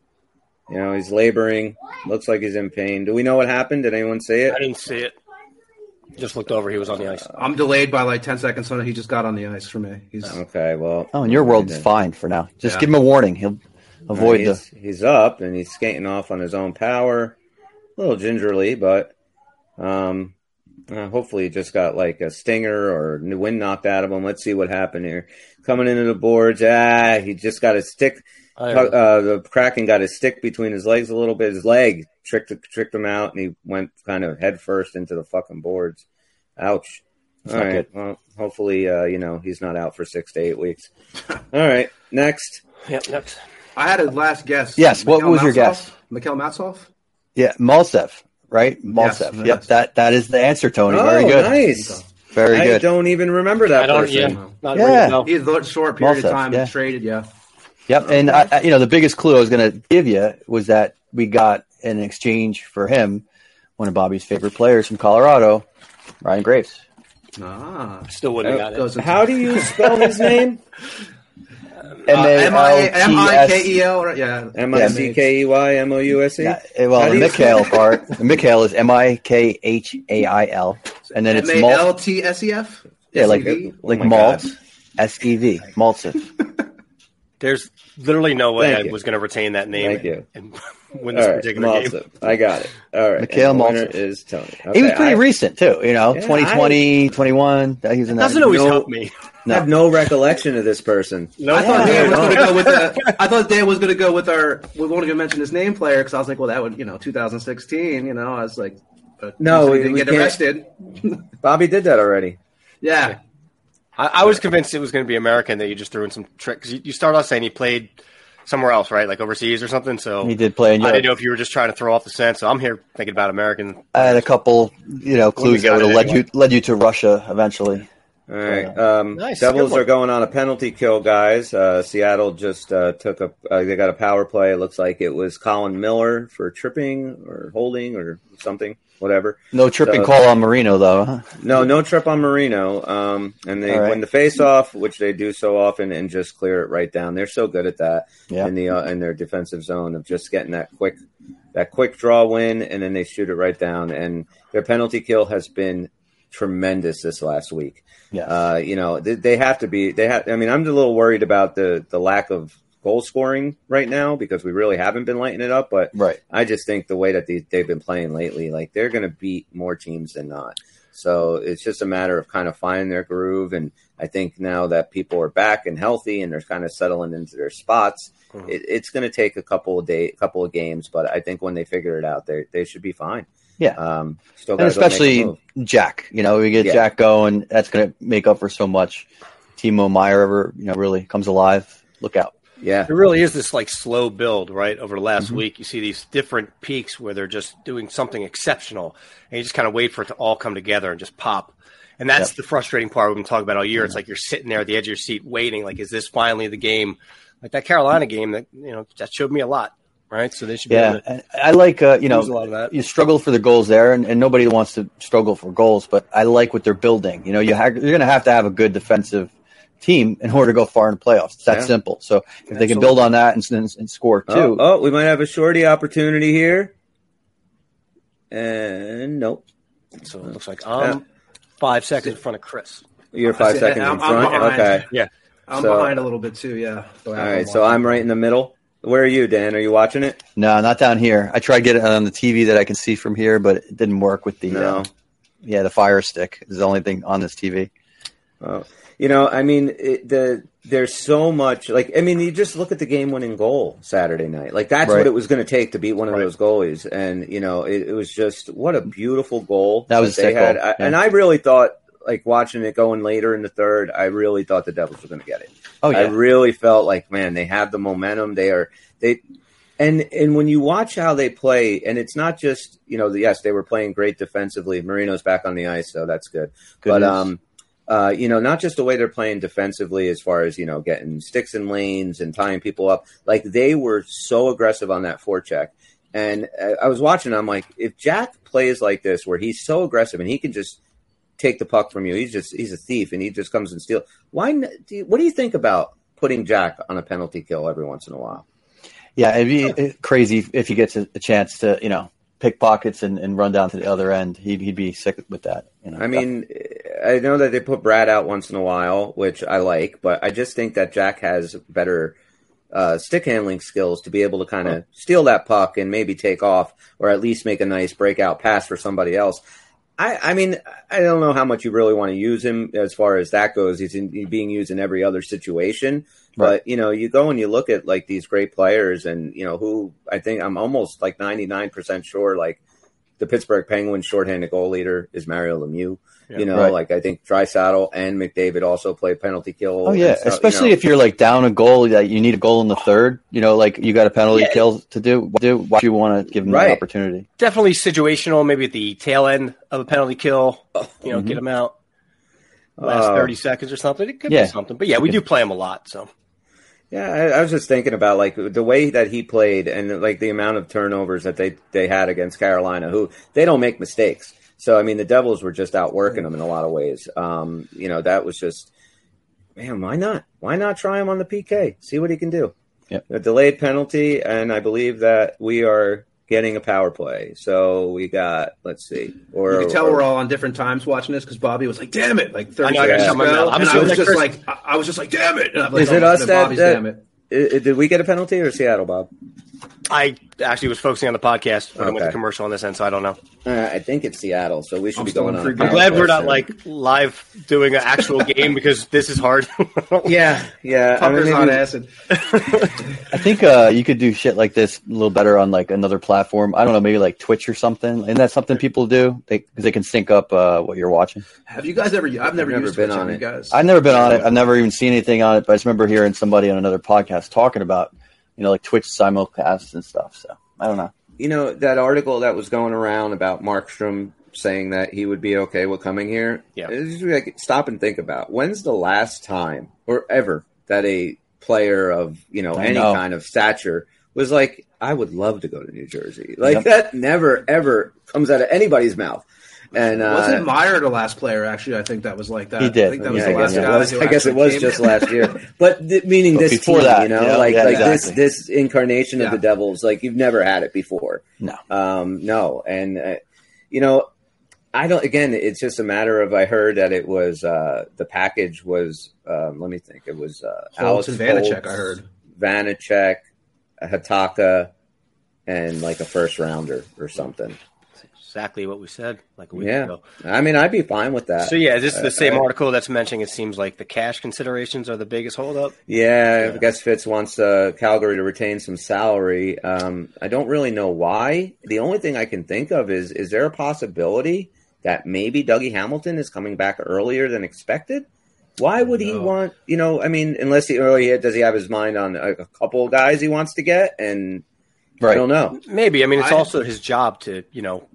You know, he's laboring. Looks like he's in pain. Do we know what happened? Did anyone see it? I didn't see it. Just looked over. He was on the ice. Uh, I'm delayed by like ten seconds. So he just got on the ice for me. He's okay. Well, oh, and your world's fine for now. Just yeah. give him a warning. He'll avoid uh, he's, the. He's up and he's skating off on his own power, a little gingerly, but um. Uh, hopefully he just got like a stinger or wind knocked out of him. Let's see what happened here. Coming into the boards. Ah, he just got his stick. Uh, the Kraken got his stick between his legs a little bit. His leg tricked tricked him out, and he went kind of head first into the fucking boards. Ouch. All right. Well, hopefully, uh, you know, he's not out for six to eight weeks. All right. Next. Yep, next. I had a last guess. Yes. Mikhail what was Maltsev? Your guess? Mikhail Maltsev? Yeah, Maltsev. Right? Maltsev. Yes, yep, that, that is the answer, Tony. Oh, very good. Nice. Very I good. I don't even remember that I don't, person. Yeah. Not yeah. Really, no. He had a short period Maltsev, of time yeah. and traded, yeah. Yep, and I, I, you know, the biggest clue I was going to give you was that we got in exchange for him, one of Bobby's favorite players from Colorado, Ryan Graves. Ah. Still wouldn't have got it. How do you spell his name? M I K E L, yeah. M I C K E Y M O U S E? Well, the Mikhail part, the Mikhail is M I K H A I L, and then it's M A L T S E F? Yeah, like malt, S E V, Maltsev. There's literally no way I was going to retain that name. Thank you. And win this particular game. I got it. All right. Mikhail Maltsev is Tony. He was pretty recent, too, you know, twenty twenty, twenty-one. That doesn't always help me. No. I have no recollection of this person. No, I thought Dan was going to go with the, I thought Dan was going to go with our. We weren't going to mention his name player because I was like, well, that would you know, twenty sixteen. You know, I was like, but no, we didn't we get can't. arrested. Bobby did that already. Yeah, I, I was convinced it was going to be American that you just threw in some tricks. You, you start off saying he played somewhere else, right? Like overseas or something. So he did play. In Europe. I didn't know if you were just trying to throw off the scent. So I'm here thinking about American. I had a couple, you know, clues that would have led anyway. you led you to Russia eventually. All right. Um, nice. Devils are going on a penalty kill, guys. Uh, Seattle just uh, took a uh, – they got a power play. It looks like it was Colin Miller for tripping or holding or something, whatever. No tripping so, call on Marino, though. Huh? No, no trip on Marino. Um, and they right. win the faceoff, which they do so often, and just clear it right down. They're so good at that yeah. in the uh, in their defensive zone of just getting that quick that quick draw win, and then they shoot it right down. And their penalty kill has been tremendous this last week. Yes. Uh, you know, they, they have to be. They have. I mean, I'm a little worried about the the lack of goal scoring right now because we really haven't been lighting it up. But right. I just think the way that they, they've been playing lately, like they're going to beat more teams than not. So it's just a matter of kind of finding their groove. And I think now that people are back and healthy and they're kind of settling into their spots, mm-hmm. it, it's going to take a couple of day, couple of games. But I think when they figure it out, they they should be fine. Yeah. Um, still and especially Jack, you know, we get yeah. Jack going. That's going to make up for so much. Timo Meier ever, you know, really comes alive. Look out. Yeah. It really is this like slow build, right? Over the last mm-hmm. week, you see these different peaks where they're just doing something exceptional and you just kind of wait for it to all come together and just pop. And that's yep. the frustrating part we've been talking about all year. Mm-hmm. It's like you're sitting there at the edge of your seat waiting. Like, is this finally the game? Like that Carolina game that, you know, that showed me a lot. Right. So they should be yeah. able to I like, uh, you know, a lot of that. You struggle for the goals there and, and nobody wants to struggle for goals, but I like what they're building. You know, you ha- you're going to have to have a good defensive team in order to go far in the playoffs. It's that yeah. simple. So if Absolutely. They can build on that and, and, and score two. Oh, oh, we might have a shorty opportunity here. And nope. So it looks like I'm yeah. five seconds in front of Chris. You're five seconds I'm, in front? I'm okay. Yeah. I'm so, behind a little bit too, yeah. All right, so I'm right in the middle. Where are you, Dan? Are you watching it? No, not down here. I tried to get it on the T V that I can see from here, but it didn't work with the no. uh, yeah, the Fire Stick is the only thing on this T V. Oh. You know, I mean, it, the there's so much. Like, I mean, you just look at the game-winning goal Saturday night. Like, that's right. what it was going to take to beat one of right. those goalies. And, you know, it, it was just what a beautiful goal that was that they had. Goal. I, yeah. And I really thought, like, watching it going later in the third, I really thought the Devils were going to get it. Oh, yeah. I really felt like, man, they have the momentum. They are they, and and when you watch how they play, and it's not just, you know, yes, they were playing great defensively. Marino's back on the ice, so that's good. Goodness. But um, uh, you know, not just the way they're playing defensively, as far as, you know, getting sticks in lanes and tying people up. Like, they were so aggressive on that forecheck. And uh, I was watching. I'm like, if Jack plays like this, where he's so aggressive and he can just take the puck from you. He's just, he's a thief and he just comes and steals. Why? Do you, what do you think about putting Jack on a penalty kill every once in a while? Yeah. It'd be crazy if he gets a chance to, you know, pick pockets and, and run down to the other end. He'd, he'd be sick with that. You know? I mean, I know that they put Bratt out once in a while, which I like, but I just think that Jack has better uh, stick handling skills to be able to kind of oh. steal that puck and maybe take off, or at least make a nice breakout pass for somebody else. I, I mean, I don't know how much you really want to use him as far as that goes. He's, in, he's being used in every other situation. Right. But, you know, you go and you look at, like, these great players and, you know, who I think I'm almost, like, ninety-nine percent sure, like, the Pittsburgh Penguins shorthanded goal leader is Mario Lemieux. Yeah, you know, right. like, I think Draisaitl and McDavid also play penalty kill. Oh, yeah, stuff, especially you know. If you're, like, down a goal, that you need a goal in the third. You know, like, you got a penalty yeah. kill to do. do. Why do you want to give them right. that opportunity? Definitely situational, maybe at the tail end of a penalty kill. You know, mm-hmm. get them out last uh, thirty seconds or something. It could yeah. be something. But, yeah, we do play them a lot, so. Yeah, I, I was just thinking about, like, the way that he played and, like, the amount of turnovers that they, they had against Carolina, who they don't make mistakes. So, I mean, the Devils were just outworking them in a lot of ways. Um, you know, that was just, man, why not? Why not try him on the P K? See what he can do. Yep. A delayed penalty, and I believe that we are getting a power play. So we got, let's see. Or, you can tell or, we're all on different times watching this because Bobby was like, damn it. Like thirty seconds ago. And I was just like, I was just like, damn it. Is it us that, damn it. Did we get a penalty or Seattle, Bob? I actually was focusing on the podcast when okay. I went to commercial on this end, so I don't know. Uh, I think it's Seattle, so we should I'm be going on. I'm glad we're not, soon. Like, live doing an actual game because this is hard. yeah, yeah. Puckers I mean, on acid. I think uh, you could do shit like this a little better on, like, another platform. I don't know, maybe, like, Twitch or something. Isn't that something people do? Because they, they can sync up uh, what you're watching. Have you guys ever – I've never, never used been Twitch on it. Guys. I've never been on it. I've never even seen anything on it, but I just remember hearing somebody on another podcast talking about, you know, like Twitch simulcasts and stuff. So I don't know. You know, that article that was going around about Markstrom saying that he would be okay with coming here. Yeah. It's like, stop and think about when's the last time or ever that a player of, you know, I any know. kind of stature was like, I would love to go to New Jersey. Like yep. that never, ever comes out of anybody's mouth. And uh, wasn't Meier the last player? Actually, I think that was like that. He did. I think that yeah, was the I last guess, guy. I guess it was just last year, but th- meaning but this before team, that, you know, yeah, like yeah, like exactly. this this incarnation yeah. of the Devils, like you've never had it before. No, um, no, and uh, you know, I don't. Again, it's just a matter of I heard that it was uh, the package was. Um, let me think. It was uh, Holtz and Vaněček. I heard Vaněček, Hataka, and like a first rounder or something. Exactly what we said like a week yeah. ago. I mean, I'd be fine with that. So, yeah, this is the same uh, article that's mentioning it seems like the cash considerations are the biggest holdup. Yeah, yeah. I guess Fitz wants uh, Calgary to retain some salary. Um, I don't really know why. The only thing I can think of is, is there a possibility that maybe Dougie Hamilton is coming back earlier than expected? Why would he want, you know, I mean, unless he early does he have his mind on a, a couple of guys he wants to get? And right. I don't know. Maybe. I mean, it's I, also his job to, you know,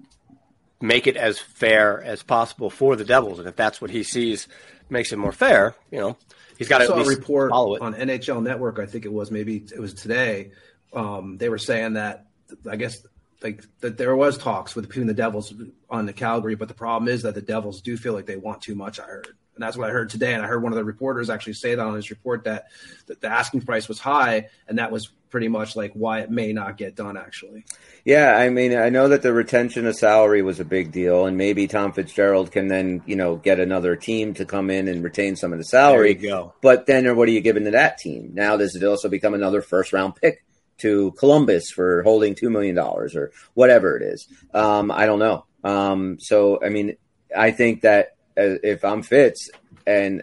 make it as fair as possible for the Devils. And if that's what he sees makes it more fair, you know, he's got to at least report follow it. On N H L Network, I think it was, maybe it was today, um, they were saying that, I guess, like that there was talks with between the Devils on the Calgary, but the problem is that the Devils do feel like they want too much, I heard. And that's what I heard today. And I heard one of the reporters actually say that on his report that the asking price was high, and that was pretty much like why it may not get done, actually. Yeah, I mean, I know that the retention of salary was a big deal, and maybe Tom Fitzgerald can then, you know, get another team to come in and retain some of the salary. There you go. But then what are you giving to that team? Now this would also become another first-round pick to Columbus for holding two million dollars or whatever it is. Um, I don't know. Um, so, I mean, I think that if I'm Fitz, and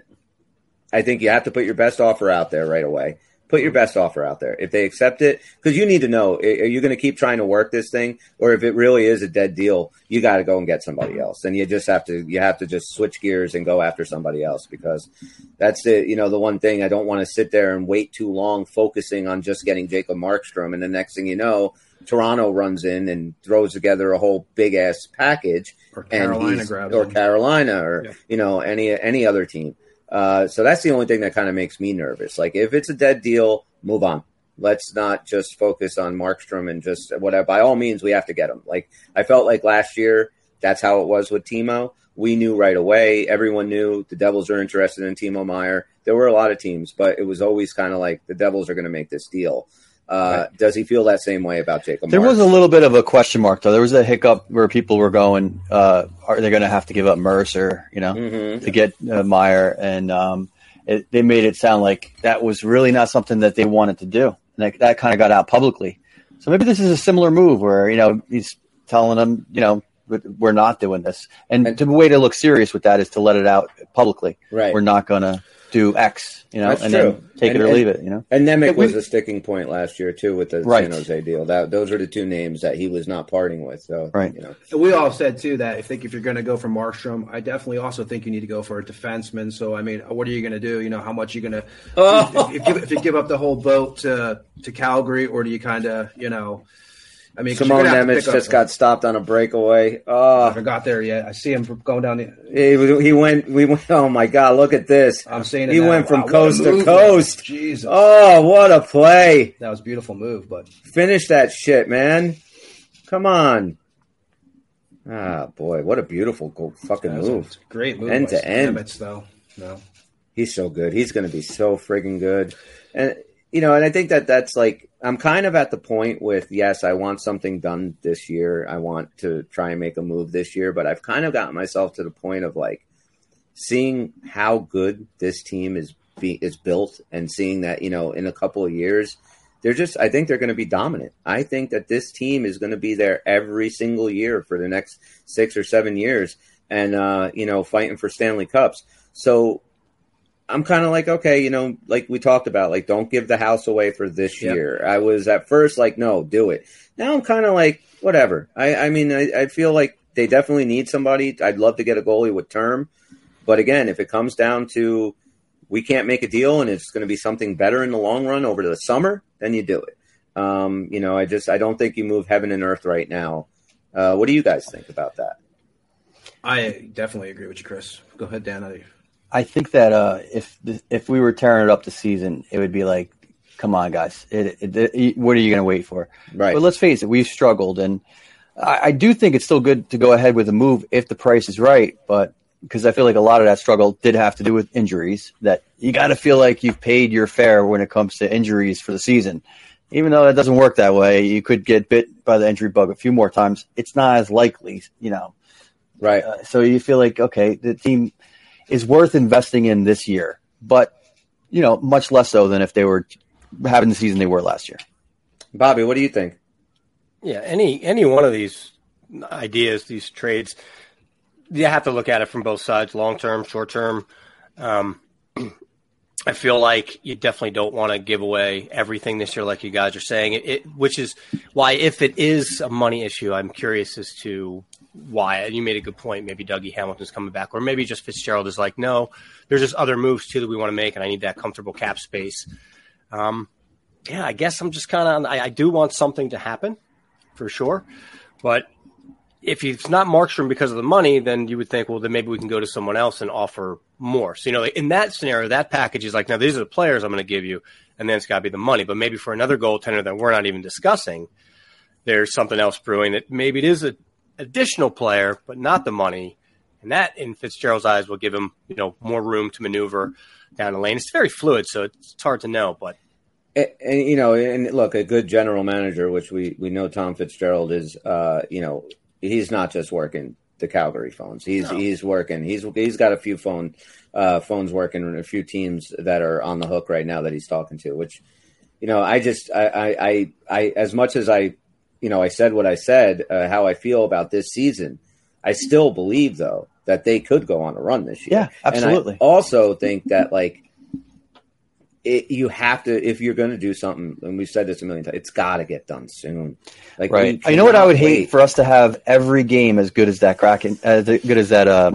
I think you have to put your best offer out there right away. Put your best offer out there. If they accept it, because you need to know, are you going to keep trying to work this thing? Or if it really is a dead deal, you got to go and get somebody else. And you just have to, you have to just switch gears and go after somebody else, because that's the, you know, the one thing I don't want to sit there and wait too long focusing on just getting Jacob Markstrom. And the next thing you know, Toronto runs in and throws together a whole big ass package, or Carolina and grabs or him. Carolina or yeah. you know any any other team. Uh, so that's the only thing that kind of makes me nervous. Like if it's a dead deal, move on. Let's not just focus on Markstrom and just whatever. By all means, we have to get him. Like I felt like last year, that's how it was with Timo. We knew right away. Everyone knew the Devils are interested in Timo Meier. There were a lot of teams, but it was always kind of like the Devils are going to make this deal. Uh, right. Does he feel that same way about Jacob Markstrom? There was a little bit of a question mark, though. There was a hiccup where people were going, uh, are they going to have to give up Mercer, you know, mm-hmm. to get uh, Meier? And um, it, they made it sound like that was really not something that they wanted to do. And that, that kind of got out publicly. So maybe this is a similar move where, you know, he's telling them, you know, we're not doing this. And, and the way to look serious with that is to let it out publicly. Right. We're not going to do X, you know, that's and true. Then take and, it or and, leave it, you know. And Nemec yeah, we, was a sticking point last year too with the right. San Jose deal. That those are the two names that he was not parting with. So right. you know. And we all said too that I think if you're going to go for Markstrom, I definitely also think you need to go for a defenseman. So I mean, what are you going to do? You know, how much are you going to oh. if, if, if you give up the whole boat to to Calgary, or do you kind of, you know? I mean, Šimon Nemec just got stopped on a breakaway. Oh, I haven't got there yet. I see him from going down the. He, he went. We went. Oh my God! Look at this. I'm seeing it. He now. went from wow, coast to coast. Jesus. Oh, what a play! That was a beautiful move, but finish that shit, man. Come on. Ah, boy, what a beautiful goal, fucking move. A great move. End to end. Nemec, though. No. He's so good. He's going to be so friggin' good, and. You know, and I think that that's like I'm kind of at the point with, yes, I want something done this year. I want to try and make a move this year. But I've kind of gotten myself to the point of like seeing how good this team is be, is built and seeing that, you know, in a couple of years, they're just I think they're going to be dominant. I think that this team is going to be there every single year for the next six or seven years and, uh, you know, fighting for Stanley Cups. So I'm kind of like, okay, you know, like we talked about, like, don't give the house away for this yep. year. I was at first like, no, do it. Now I'm kind of like, whatever. I, I mean, I, I feel like they definitely need somebody. I'd love to get a goalie with term. But again, if it comes down to we can't make a deal and it's going to be something better in the long run over the summer, then you do it. Um, you know, I just I don't think you move heaven and earth right now. Uh, what do you guys think about that? I definitely agree with you, Chris. Go ahead, Dan. I I think that uh, if if we were tearing it up this season, it would be like, come on, guys, it, it, it, what are you going to wait for? Right. But let's face it, we've struggled, and I, I do think it's still good to go ahead with a move if the price is right, but because I feel like a lot of that struggle did have to do with injuries, that you got to feel like you've paid your fare when it comes to injuries for the season. Even though that doesn't work that way, you could get bit by the injury bug a few more times. It's not as likely, you know. Right. Uh, so you feel like, okay, the team is worth investing in this year, but, you know, much less so than if they were having the season they were last year. Bobby, what do you think? Yeah, any any one of these ideas, these trades, you have to look at it from both sides, long-term, short-term. Um, I feel like you definitely don't want to give away everything this year like you guys are saying, it, it, which is why if it is a money issue, I'm curious as to why. You made a good point. Maybe Dougie Hamilton's coming back, or maybe just Fitzgerald is like, no, there's just other moves too that we want to make, and I need that comfortable cap space. Um, yeah, I guess I'm just kind of – I do want something to happen for sure, but – if it's not Markstrom because of the money, then you would think, well, then maybe we can go to someone else and offer more. So, you know, like in that scenario, that package is like, now these are the players I'm going to give you, and then it's got to be the money. But maybe for another goaltender that we're not even discussing, there's something else brewing that maybe it is an additional player, but not the money. And that, in Fitzgerald's eyes, will give him, you know, more room to maneuver down the lane. It's very fluid, so it's hard to know, but. And, and, you know, and look, a good general manager, which we, we know Tom Fitzgerald is, uh, you know, he's not just working the Calgary phones. He's no. he's working. He's he's got a few phone uh, phones working and a few teams that are on the hook right now that he's talking to. Which, you know, I just I I I as much as I, you know, I said what I said, uh, how I feel about this season. I still believe though that they could go on a run this year. Yeah, absolutely. And I also think that like it, you have to if you're going to do something, and we've said this a million times, it's got to get done soon. Like, right. You know what I would wait. hate for us to have every game as good as that Kraken, as good as that uh,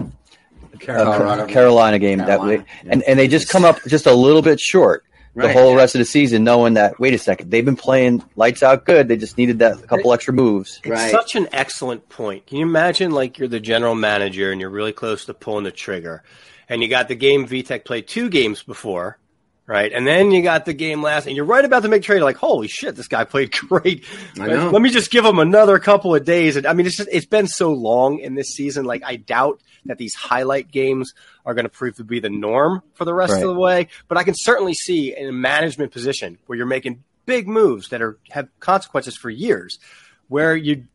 Carolina, uh, Carolina game Carolina. that we, and and they just come up just a little bit short right. the whole yeah. rest of the season, knowing that wait a second, they've been playing lights out good. They just needed that couple it, extra moves. It's right. such an excellent point. Can you imagine like you're the general manager and you're really close to pulling the trigger, and you got the game Vitek played two games before. Right, and then you got the game last, and you're right about to make trade. Like, holy shit, this guy played great. I know. Let me just give him another couple of days. And I mean, it's just, it's been so long in this season. Like, I doubt that these highlight games are going to prove to be the norm for the rest right. of the way. But I can certainly see in a management position where you're making big moves that are have consequences for years, where you,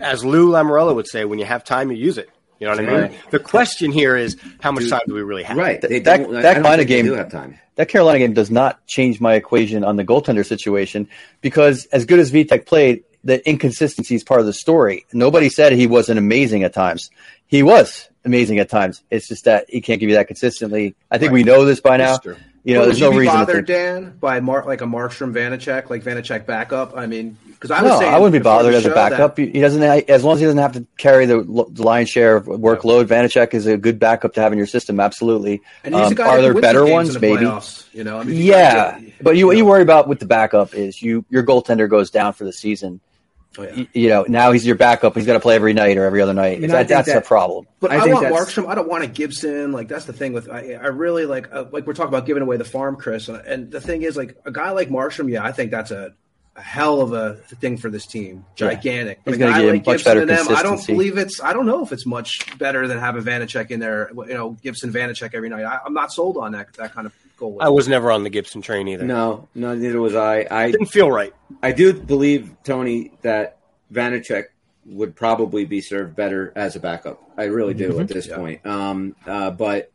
as Lou Lamoriello would say, when you have time, you use it. You know what I mean? Right. The question here is how much do, time do we really have? Right. That, that, that Carolina game, do have time. That Carolina game does not change my equation on the goaltender situation because as good as Vitek played, the inconsistency is part of the story. Nobody said he wasn't amazing at times. He was amazing at times. It's just that he can't give you that consistently. I think right. we know this by now. You know, well, there's no reason. Would you be bothered, Dan, by Mark, like a Markstrom Vaněček, like Vaněček backup? I mean, because I would no, say I wouldn't be bothered as a backup. That... He doesn't, as long as he doesn't have to carry the, the lion's share of workload. Vaněček is a good backup to have in your system, absolutely. And he's um, a guy are there better the ones, the maybe? Playoffs, you know, I mean, yeah, to, but you, you know. What you worry about with the backup is you your goaltender goes down for the season. Oh, yeah. You know, now he's your backup. He's got to play every night or every other night. I mean, that, that's that, a problem. But I, I want Markstrom. I don't want a Gibson. Like that's the thing with I. I really like uh, like we're talking about giving away the farm, Chris. And, and the thing is, like a guy like Markstrom, yeah, I think that's a, a hell of a thing for this team. Gigantic. Yeah. He's going to give like much Gibson better consistency. I don't believe it's. I don't know if it's much better than having Vaněček in there. You know, Gibson Vaněček every night. I, I'm not sold on that that kind of. I was never on the Gibson train either. No, no, neither was I. I didn't feel right. I do believe, Tony, that Vaněček would probably be served better as a backup. I really do mm-hmm. at this yeah. point. Um, uh, but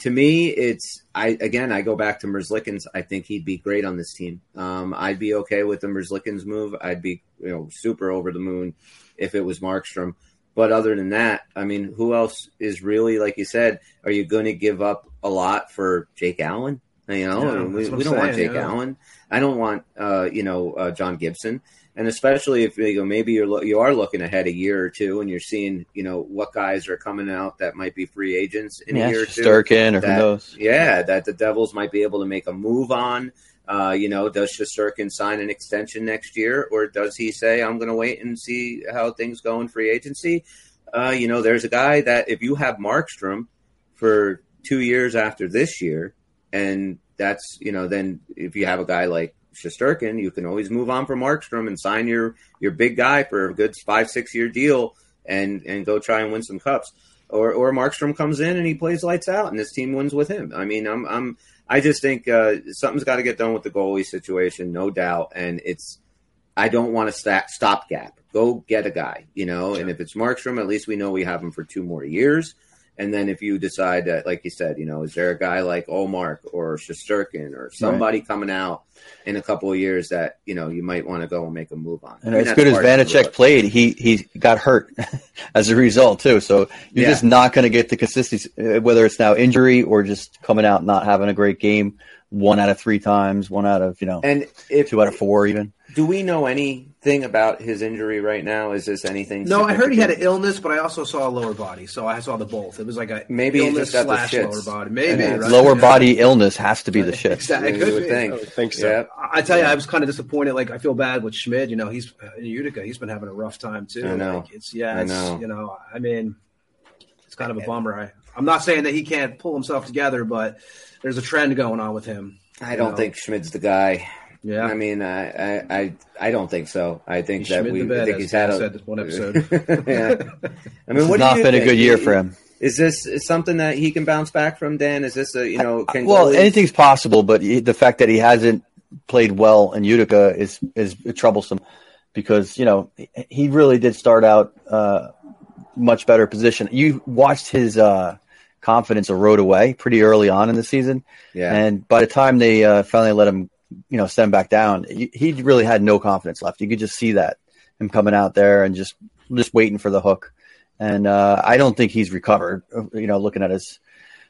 to me, it's I again. I go back to Merzlikins. I think he'd be great on this team. Um, I'd be okay with the Merzlikins move. I'd be you know super over the moon if it was Markstrom. But other than that, I mean, who else is really, like you said, are you going to give up a lot for Jake Allen? You know, yeah, we, we don't saying, want Jake yeah. Allen. I don't want, uh, you know, uh, John Gibson. And especially if you know, maybe you're lo- you are looking ahead a year or two and you're seeing, you know, what guys are coming out that might be free agents in yeah, a year or two. Shesterkin or who knows. Yeah, that the Devils might be able to make a move on. Uh, you know, does Shesterkin sign an extension next year or does he say, I'm going to wait and see how things go in free agency? Uh, you know, there's a guy that if you have Markstrom for two years after this year and that's, you know, then if you have a guy like Shesterkin, you can always move on from Markstrom and sign your, your big guy for a good five, six-year deal and, and go try and win some cups. Or or Markstrom comes in and he plays lights out and this team wins with him. I mean, I'm I'm I just think uh, something's got to get done with the goalie situation, no doubt. And it's I don't want to st- stop gap. Go get a guy, you know. Sure. And if it's Markstrom, at least we know we have him for two more years. And then if you decide that, like you said, you know, is there a guy like Olmark or Shesterkin or somebody right. coming out in a couple of years that, you know, you might want to go and make a move on? And I mean, as good as Vaněček played, he he got hurt as a result, too. So you're yeah. just not going to get the consistency, whether it's now injury or just coming out not having a great game one out of three times, one out of, you know, and if, two out of four even. Do we know anything about his injury right now? Is this anything? No, I heard he had an illness, but I also saw a lower body, so I saw the both. It was like a maybe illness slash lower body. Maybe yeah. right? Lower yeah. body illness has to be the shits. Exactly. It could would be. Think. I would think so. Yeah. I tell you, I was kind of disappointed. Like, I feel bad with Schmidt. You know, he's in Utica. He's been having a rough time, too. I know. Like, it's, yeah, I it's, know. You know, I mean, it's kind of a bummer. I, I'm not saying that he can't pull himself together, but there's a trend going on with him. I don't know? think Schmidt's the guy. Yeah, I mean, I, I, I, I don't think so. I think he's that we I think he's had a, said this one episode. yeah, I mean, what not do you been think? a good year for him. Is this is something that he can bounce back from, Dan? Is this a you know? Can well, anything's possible, but the fact that he hasn't played well in Utica is is troublesome because you know he really did start out uh, much better position. You watched his Uh, confidence erode away pretty early on in the season. Yeah. And by the time they uh, finally let him, you know, send back down, he, he really had no confidence left. You could just see that him coming out there and just, just waiting for the hook. And uh, I don't think he's recovered, you know, looking at his.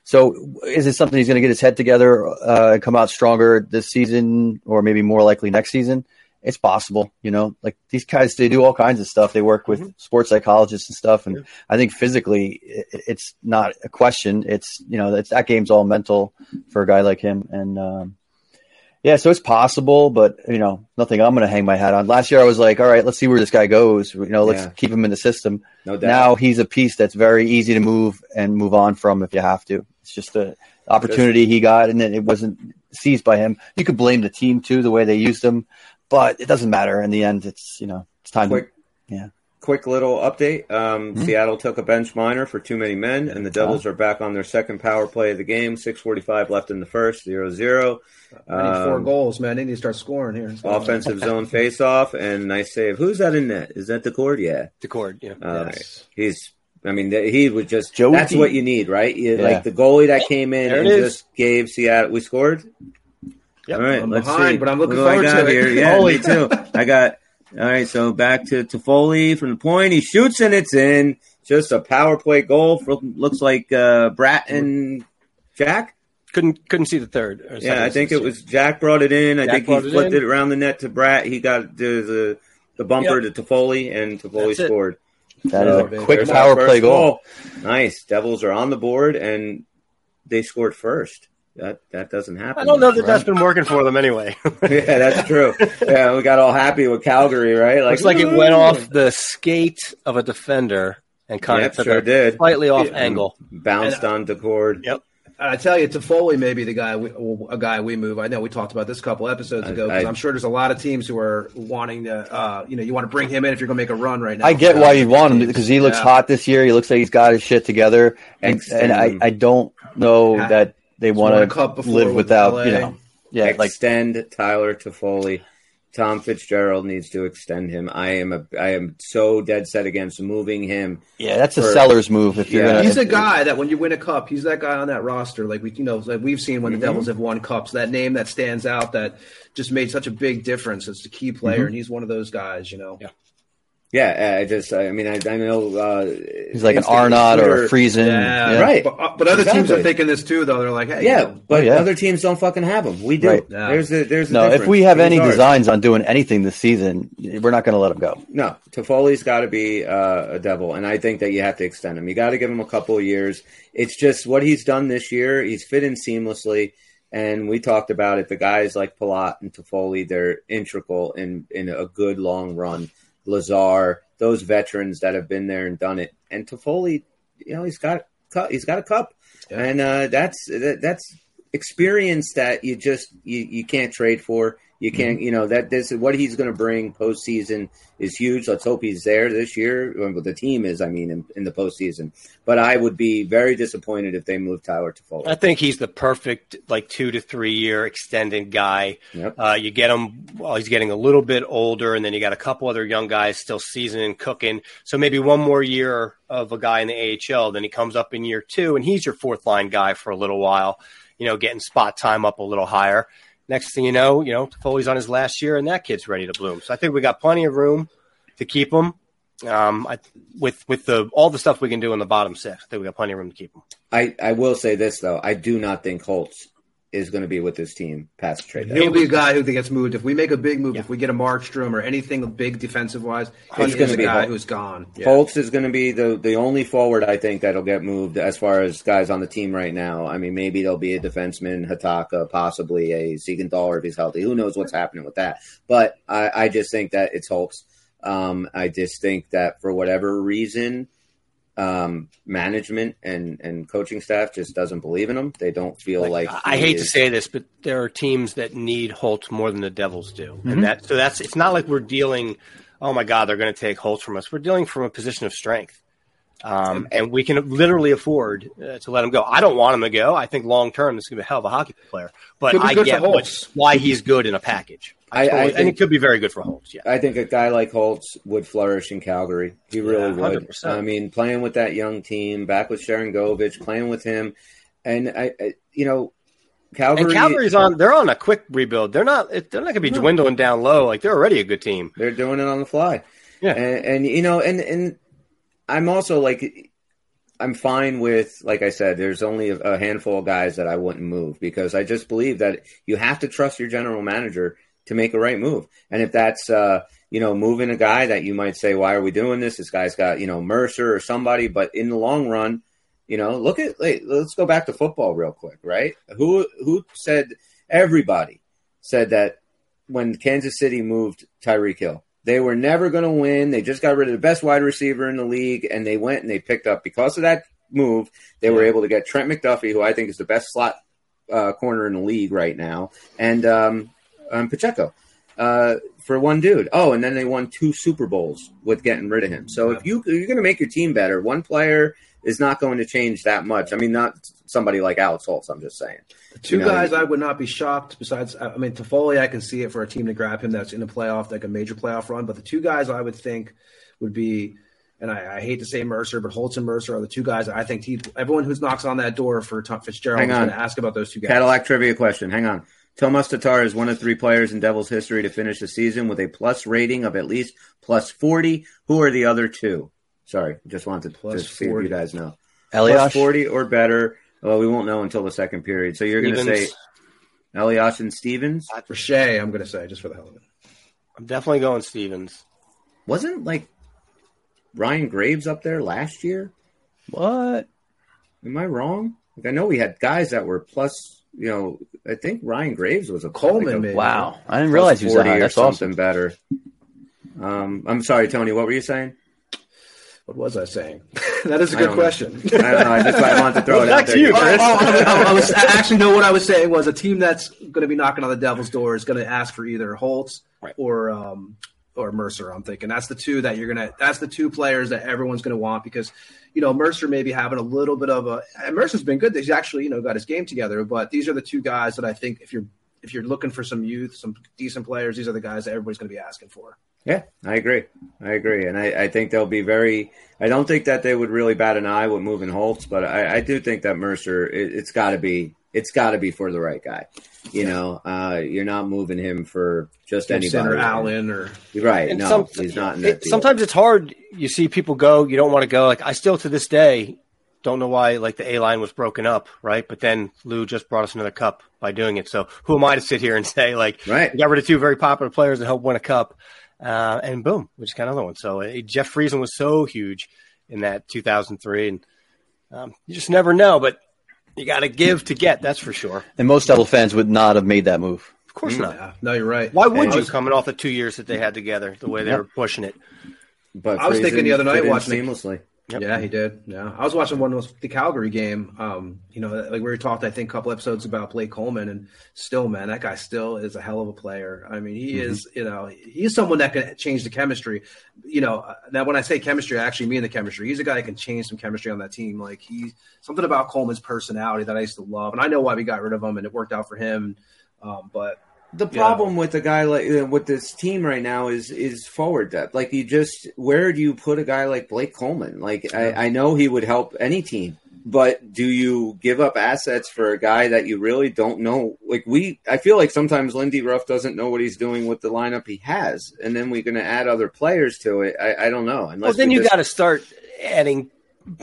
So is it something he's going to get his head together uh, and come out stronger this season or maybe more likely next season? It's possible, you know, like these guys, they do all kinds of stuff. They work with mm-hmm. sports psychologists and stuff. And yeah. I think physically it, it's not a question. It's, you know, it's, that game's all mental for a guy like him. And, um, yeah, so it's possible, but, you know, nothing I'm going to hang my hat on. Last year I was like, all right, let's see where this guy goes. You know, let's yeah. keep him in the system. No doubt. Now he's a piece that's very easy to move and move on from if you have to. It's just an opportunity he got and then it wasn't seized by him. You could blame the team too, the way they used him. But it doesn't matter. In the end, it's, you know, it's time. Quick, to, yeah. Quick little update. Um, mm-hmm. Seattle took a bench minor for too many men, and the Devils wow. are back on their second power play of the game. six forty-five left in the first, zero zero. I need um, four goals, man. They need to start scoring here. Offensive zone face-off and nice save. Who's that in net? Is that Decord? Yeah. Decord, yeah. Uh, yes. He's, I mean, he was just, Joey. That's what you need, right? You, yeah. Like the goalie that came in there and just gave Seattle, we scored? Yep. All right, I'm let's behind, see. But I'm looking what forward to it. Here? Yeah, Foley too. I got all right. So back to Toffoli from the point. He shoots and it's in. Just a power play goal. For, looks like uh, Bratt and Jack couldn't couldn't see the third. Or yeah, I think it was Jack brought it in. Jack I think he flipped it, it around the net to Bratt. He got the the, the bumper yep. to Toffoli, and Toffoli That's scored. It. That so is a quick power play goal. goal. Nice. Devils are on the board and they scored first. That that doesn't happen. I don't know that right? that's been working for them anyway. yeah, that's true. Yeah, we got all happy with Calgary, right? Like, looks like it went off the skate of a defender and kind yep, of took sure a did. slightly off it, angle. Bounced and, on the cord. Yep. I tell you, Toffoli may be the guy we, a guy we move. I know we talked about this a couple episodes ago. I, I, I'm sure there's a lot of teams who are wanting to, uh, you know, you want to bring him in if you're going to make a run right now. I get why you'd want him because he looks yeah. hot this year. He looks like he's got his shit together. And, Ex- and I, I don't know yeah. that – They so want to live without, L A. You know. Yeah, extend like, Tyler Toffoli. Tom Fitzgerald needs to extend him. I am a, I am so dead set against moving him. Yeah, that's for, a seller's move. If you're yeah. gonna, he's a guy that when you win a cup, he's that guy on that roster. Like we, you know, like we've seen when mm-hmm. the Devils have won cups, that name that stands out that just made such a big difference. It's the key player, mm-hmm. and he's one of those guys. You know. Yeah. Yeah, I just, I mean, I, I know. Uh, he's like an Arnott or a Friesen. Yeah, yeah. Right. But, but other exactly. teams are thinking this too, though. They're like, hey, yeah, you know, but yeah. other teams don't fucking have them. We do. Right. Yeah. There's a, there's a no, difference. If we have Things any are. designs on doing anything this season, we're not going to let him go. No, Toffoli's got to be uh, a Devil, and I think that you have to extend him. You got to give him a couple of years. It's just what he's done this year. He's fit in seamlessly. And we talked about it. The guys like Palat and Toffoli, they're integral in, in a good long run. Lazar, those veterans that have been there and done it, and Toffoli, you know, he's got he's got a cup, yeah. and uh, that's that's experience that you just you, you can't trade for. You can't, you know, that this what he's going to bring postseason is huge. Let's hope he's there this year. Well, the team is, I mean, in, in the postseason. But I would be very disappointed if they moved Tyler Toffoli. I think he's the perfect, like, two to three year extended guy. Yep. Uh, you get him while he's getting a little bit older, and then you got a couple other young guys still seasoning, cooking. So maybe one more year of a guy in the A H L. Then he comes up in year two, and he's your fourth line guy for a little while. You know, getting spot time up a little higher. Next thing you know, you know, Toffoli's on his last year, and that kid's ready to bloom. So I think we got plenty of room to keep him. Um, I, with with the all the stuff we can do in the bottom six, I think we got plenty of room to keep him. I, I will say this, though. I do not think Holtz is going to be with this team past the trade. He'll be a guy who gets moved. If we make a big move, yeah. if we get a Markstrom or anything big defensive-wise, he's going to be a guy Holtz. who's gone. Yeah. Holtz is going to be the, the only forward, I think, that'll get moved as far as guys on the team right now. I mean, maybe there'll be a defenseman, Hataka, possibly a Siegenthaler if he's healthy. Who knows what's happening with that? But I, I just think that it's Holtz. Um, I just think that for whatever reason, Um, management and, and coaching staff just doesn't believe in him. They don't feel like, like I hate is. to say this, but there are teams that need Holtz more than the Devils do, mm-hmm. and that so that's it's not like we're dealing. Oh my God, they're going to take Holtz from us. We're dealing from a position of strength, um, and we can literally afford uh, to let him go. I don't want him to go. I think long term this is going to be a hell of a hockey player, but I get what, why he's good in a package. I, totally, I, I think, and it could be very good for Holtz. Yeah, I think a guy like Holtz would flourish in Calgary. He really yeah, would. I mean, playing with that young team, back with Sharangovich, playing with him, and I, I you know, Calgary. And Calgary's on. They're on a quick rebuild. They're not. They're not going to be no. dwindling down low. Like they're already a good team. They're doing it on the fly. Yeah, and, and you know, and and I'm also like, I'm fine with, like I said, there's only a, a handful of guys that I wouldn't move because I just believe that you have to trust your general manager to make a right move. And if that's, uh, you know, moving a guy that you might say, why are we doing this? This guy's got, you know, Mercer or somebody, but in the long run, you know, look at, like, let's go back to football real quick, right? Who, who said, everybody said that when Kansas City moved Tyreek Hill, they were never going to win. They just got rid of the best wide receiver in the league, and they went and they picked up, because of that move, they were able to get Trent McDuffie, who I think is the best slot uh, corner in the league right now. And, um, Um, Pacheco uh, for one dude. Oh, and then they won two Super Bowls with getting rid of him. So if you, you're going to make your team better, one player is not going to change that much. I mean, not somebody like Alex Holtz, I'm just saying. The two you know, guys I would not be shocked besides, I mean, Toffoli, I can see it for a team to grab him that's in a playoff, like a major playoff run. But the two guys I would think would be, and I, I hate to say Mercer, but Holtz and Mercer are the two guys that I think he, everyone who knocks on that door for Tom Fitzgerald is going to ask about those two guys. Cadillac trivia question. Hang on. Tomas Tatar is one of three players in Devils history to finish the season with a plus rating of at least plus forty. Who are the other two? Sorry, just wanted to plus see forty. If you guys know. Elias? Plus forty or better. Well, we won't know until the second period. So you're going to say Elias and Stevens? For Shea, I'm going to say, just for the hell of it. I'm definitely going Stevens. Wasn't, like, Ryan Graves up there last year? What? Am I wrong? Like, I know we had guys that were plus... You know, I think Ryan Graves was a Coleman. Like a, wow, I didn't realize he was forty or something better. Um, I'm sorry, Tony. What were you saying? What was I saying? That is a good I question. Know. I don't know. I just I wanted to throw it out there. You, Chris. Oh, oh, oh, I was I actually no. What I was saying was a team that's going to be knocking on the Devil's door is going to ask for either Holtz right. or um, or Mercer. I'm thinking that's the two that you're gonna. That's the two players that everyone's going to want because. You know, Mercer may be having a little bit of a – and Mercer's been good. He's actually, you know, got his game together. But these are the two guys that I think if you're if you're looking for some youth, some decent players, these are the guys that everybody's going to be asking for. Yeah, I agree. I agree. And I, I think they'll be very – I don't think that they would really bat an eye with moving Holtz, but I, I do think that Mercer, it, it's got to be – it's got to be for the right guy. You know, uh, you're not moving him for just anybody. Or Allen or right. And no, he's not in that it, sometimes it's hard. You see people go, you don't want to go. Like I still to this day don't know why like the A-line was broken up, right? But then Lou just brought us another cup by doing it. So who am I to sit here and say like right. we got rid of two very popular players and help win a cup uh, and boom, we just got another one. So uh, Jeff Friesen was so huge in that two thousand three and um, you just never know, but you got to give to get, that's for sure. And most Devil fans would not have made that move. Of course mm-hmm. not. No, you're right. Why would and you? Was, coming off the two years that they had together, the way they yep. were pushing it. But I was thinking the other night watching seamlessly. Yep. Yeah, he did. Yeah, I was watching one of the Calgary game. Um, you know, like we were talked, I think, a couple episodes about Blake Coleman, and still, man, that guy still is a hell of a player. I mean, he mm-hmm. is, you know, he is someone that can change the chemistry. You know, now when I say chemistry, I actually mean the chemistry. He's a guy that can change some chemistry on that team. Like he, something about Coleman's personality that I used to love, and I know why we got rid of him, and it worked out for him. Um, but the problem yeah. with a guy like uh, with this team right now is is forward depth. Like, you just, where do you put a guy like Blake Coleman? Like, yeah. I, I know he would help any team, but do you give up assets for a guy that you really don't know? Like, we, I feel like sometimes Lindy Ruff doesn't know what he's doing with the lineup he has, and then we're going to add other players to it. I, I don't know. Unless well, then we you just... got to start adding.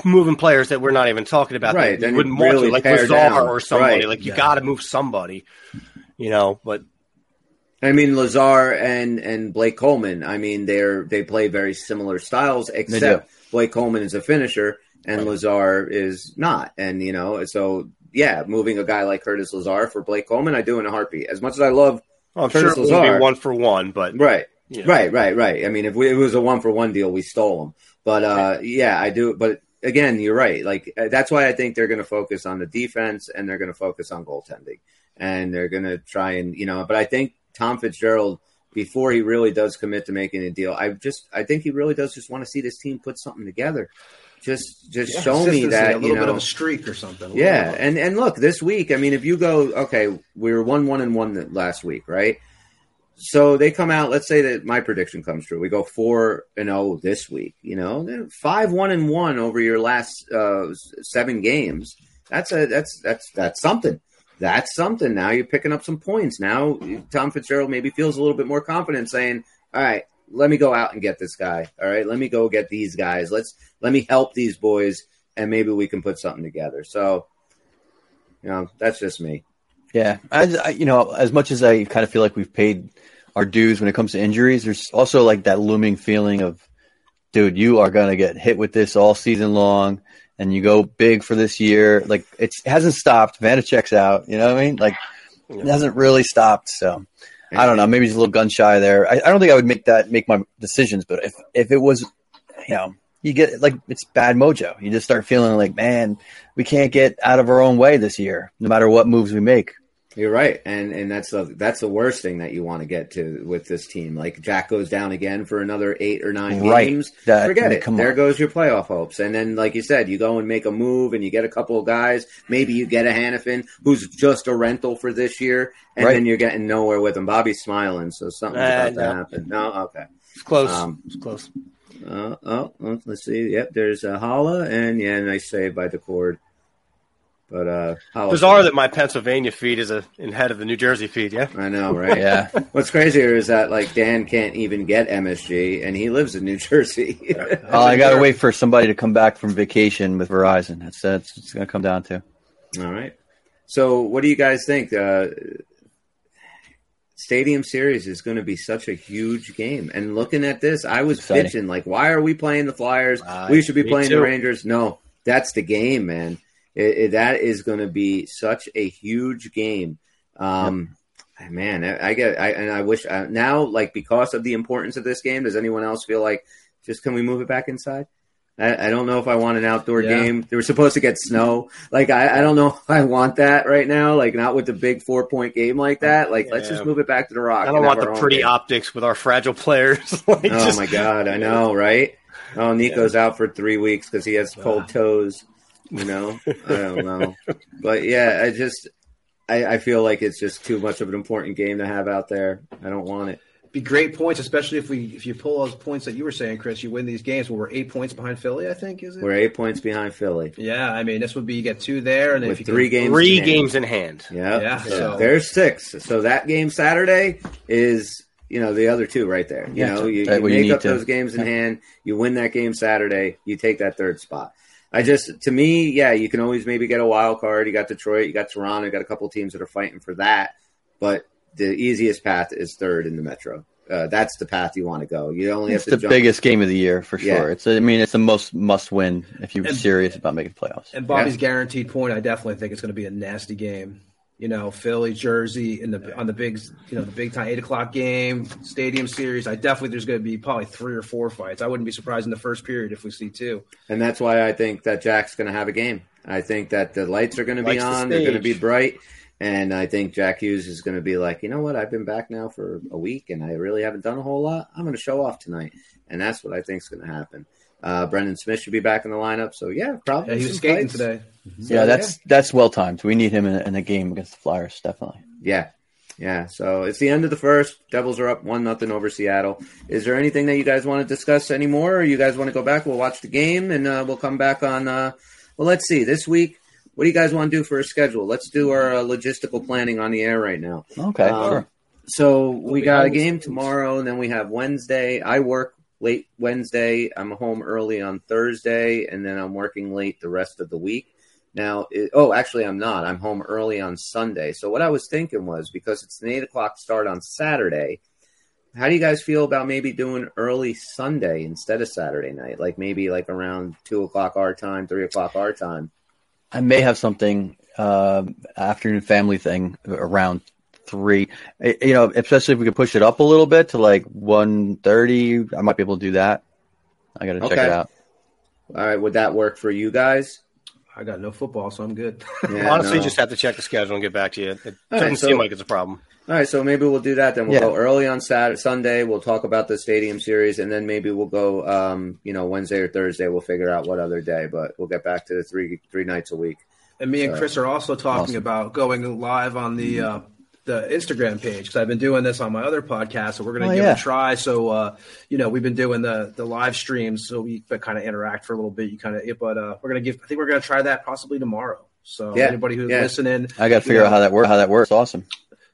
Moving players that we're not even talking about, right? That you wouldn't really want to, like Lazar down. Or somebody. Right. Like you yeah. got to move somebody, you know. But I mean, Lazar and and Blake Coleman. I mean, they're they play very similar styles, except Blake Coleman is a finisher and right. Lazar is not. And you know, so yeah, moving a guy like Curtis Lazar for Blake Coleman, I do in a heartbeat. As much as I love well, I'm Curtis sure Lazar, it would be one for one, but right, you know. right, right, right. I mean, if, we, if it was a one for one deal, we stole him. But uh, right. yeah, I do, but. Again, you're right. Like that's why I think they're going to focus on the defense and they're going to focus on goaltending and they're going to try and, you know, but I think Tom Fitzgerald, before he really does commit to making a deal, I just, I think he really does just want to see this team put something together. Just, just yeah, show me that, a little you know, bit of a streak or something. Yeah. And, and look, this week, I mean, if you go, okay, we were one, one and one last week, right? So they come out, let's say that my prediction comes true. We go four and oh this week, you know, five, one and one over your last uh, seven games. That's a, that's, that's, that's something. That's something. Now you're picking up some points. Now Tom Fitzgerald maybe feels a little bit more confident saying, all right, let me go out and get this guy. All right. Let me go get these guys. Let's, let me help these boys and maybe we can put something together. So, you know, that's just me. Yeah, I, you know, as much as I kind of feel like we've paid our dues when it comes to injuries, there's also like that looming feeling of, dude, you are going to get hit with this all season long, and you go big for this year. Like, it's, it hasn't stopped. Vaněček's out, you know what I mean? Like, it hasn't really stopped. So, I don't know. Maybe he's a little gun-shy there. I, I don't think I would make that make my decisions, but if, if it was, you know, you get, like, it's bad mojo. You just start feeling like, man, we can't get out of our own way this year, no matter what moves we make. You're right, and and that's the that's the worst thing that you want to get to with this team. Like Jack goes down again for another eight or nine right. games. That, Forget it. There on. goes your playoff hopes. And then, like you said, you go and make a move, and you get a couple of guys. Maybe you get a Hanifin, who's just a rental for this year, and right. then you're getting nowhere with him. Bobby's smiling, so something's uh, about no. to happen. No, okay, it's close. Um, it's close. Uh, oh, let's see. Yep, there's a Holla, and yeah, nice save by the cord. But uh, bizarre that my Pennsylvania feed is a, in head of the New Jersey feed, yeah? I know, right? Yeah. What's crazier is that, like, Dan can't even get M S G, and he lives in New Jersey. Oh, I got to wait for somebody to come back from vacation with Verizon. That's that's it's going to come down to. All right. So what do you guys think? Uh, Stadium Series is going to be such a huge game. And looking at this, I was Exciting. bitching, like, why are we playing the Flyers? Uh, we should be playing too. the Rangers. No, that's the game, man. It, it, that is going to be such a huge game, um, yep. man. I, I get, I, and I wish I, now, like because of the importance of this game. Does anyone else feel like just can we move it back inside? I, I don't know if I want an outdoor yeah. game. They were supposed to get snow. Like I, I don't know if I want that right now. Like not with the big four point game like that. Like yeah. let's just move it back to the Rock. I don't want the pretty game. optics with our fragile players. like, oh just, my god, I know, right? Oh, Nico's yeah. out for three weeks because he has cold wow. toes. You know, I don't know. But, yeah, I just I, I feel like it's just too much of an important game to have out there. I don't want it. Be great points, especially if we if you pull those points that you were saying, Chris. You win these games where we're eight points behind Philly, I think, is it? We're eight points behind Philly. Yeah, I mean, this would be you get two there. And then With if you three, games, three in games in hand. Yep. Yeah. So. So. There's six. So that game Saturday is, you know, the other two right there. You yeah. know, you, you make you up to. those games in yeah. hand. You win that game Saturday. You take that third spot. I just, to me, yeah, you can always maybe get a wild card. You got Detroit, you got Toronto, you got a couple teams that are fighting for that. But the easiest path is third in the Metro. Uh, that's the path you want to go. You only it's have to. It's the jump. biggest game of the year for sure. Yeah. It's, I mean, it's the most must-win if you're and, serious about making playoffs. And Bobby's yeah. guaranteed point, I definitely think it's going to be a nasty game. you know, Philly, Jersey, in the on the big, you know, the big time eight o'clock game, stadium series. I definitely there's going to be probably three or four fights. I wouldn't be surprised in the first period if we see two. And that's why I think that Jack's going to have a game. I think that the lights are going to be on. They're going to be bright. And I think Jack Hughes is going to be like, you know what? I've been back now for a week and I really haven't done a whole lot. I'm going to show off tonight. And that's what I think is going to happen. Uh, Brendan Smith should be back in the lineup. So, yeah, probably. Yeah, he was skating plays today. So, yeah, that's yeah. that's well-timed. We need him in, in a game against the Flyers, definitely. Yeah. Yeah. So it's the end of the first. Devils are up one nothing over Seattle. Is there anything that you guys want to discuss anymore? Or you guys want to go back? We'll watch the game and uh, we'll come back on. Uh, well, let's see. This week, what do you guys want to do for a schedule? Let's do our uh, logistical planning on the air right now. Okay, um, sure. So we got a game tomorrow, and then we have Wednesday. I work late Wednesday. I'm home early on Thursday, and then I'm working late the rest of the week. Now, it, oh, actually, I'm not. I'm home early on Sunday. So what I was thinking was, because it's an eight o'clock start on Saturday, how do you guys feel about maybe doing early Sunday instead of Saturday night? Like maybe like around two o'clock our time, three o'clock our time. I may have something, uh, afternoon family thing around three, you know, especially if we could push it up a little bit to like one thirty. I might be able to do that. I got to okay. check it out. All right. Would that work for you guys? I got no football, so I'm good. Yeah, Honestly, no. Just have to check the schedule and get back to you. It doesn't right, so, seem like it's a problem. All right. So maybe we'll do that. Then we'll yeah. go early on Saturday, Sunday. We'll talk about the stadium series, and then maybe we'll go, um, you know, Wednesday or Thursday. We'll figure out what other day, but we'll get back to the three, three nights a week. And me so. and Chris are also talking awesome. about going live on the, mm-hmm. uh, the Instagram page, because I've been doing this on my other podcast, so we're going to oh, give yeah. it a try. So, uh, you know, we've been doing the the live streams, so we kind of interact for a little bit. You kind of, but uh, we're going to give. I think we're going to try that possibly tomorrow. So yeah. anybody who's yeah. listening, I got to figure know, out how that works. How that works, awesome.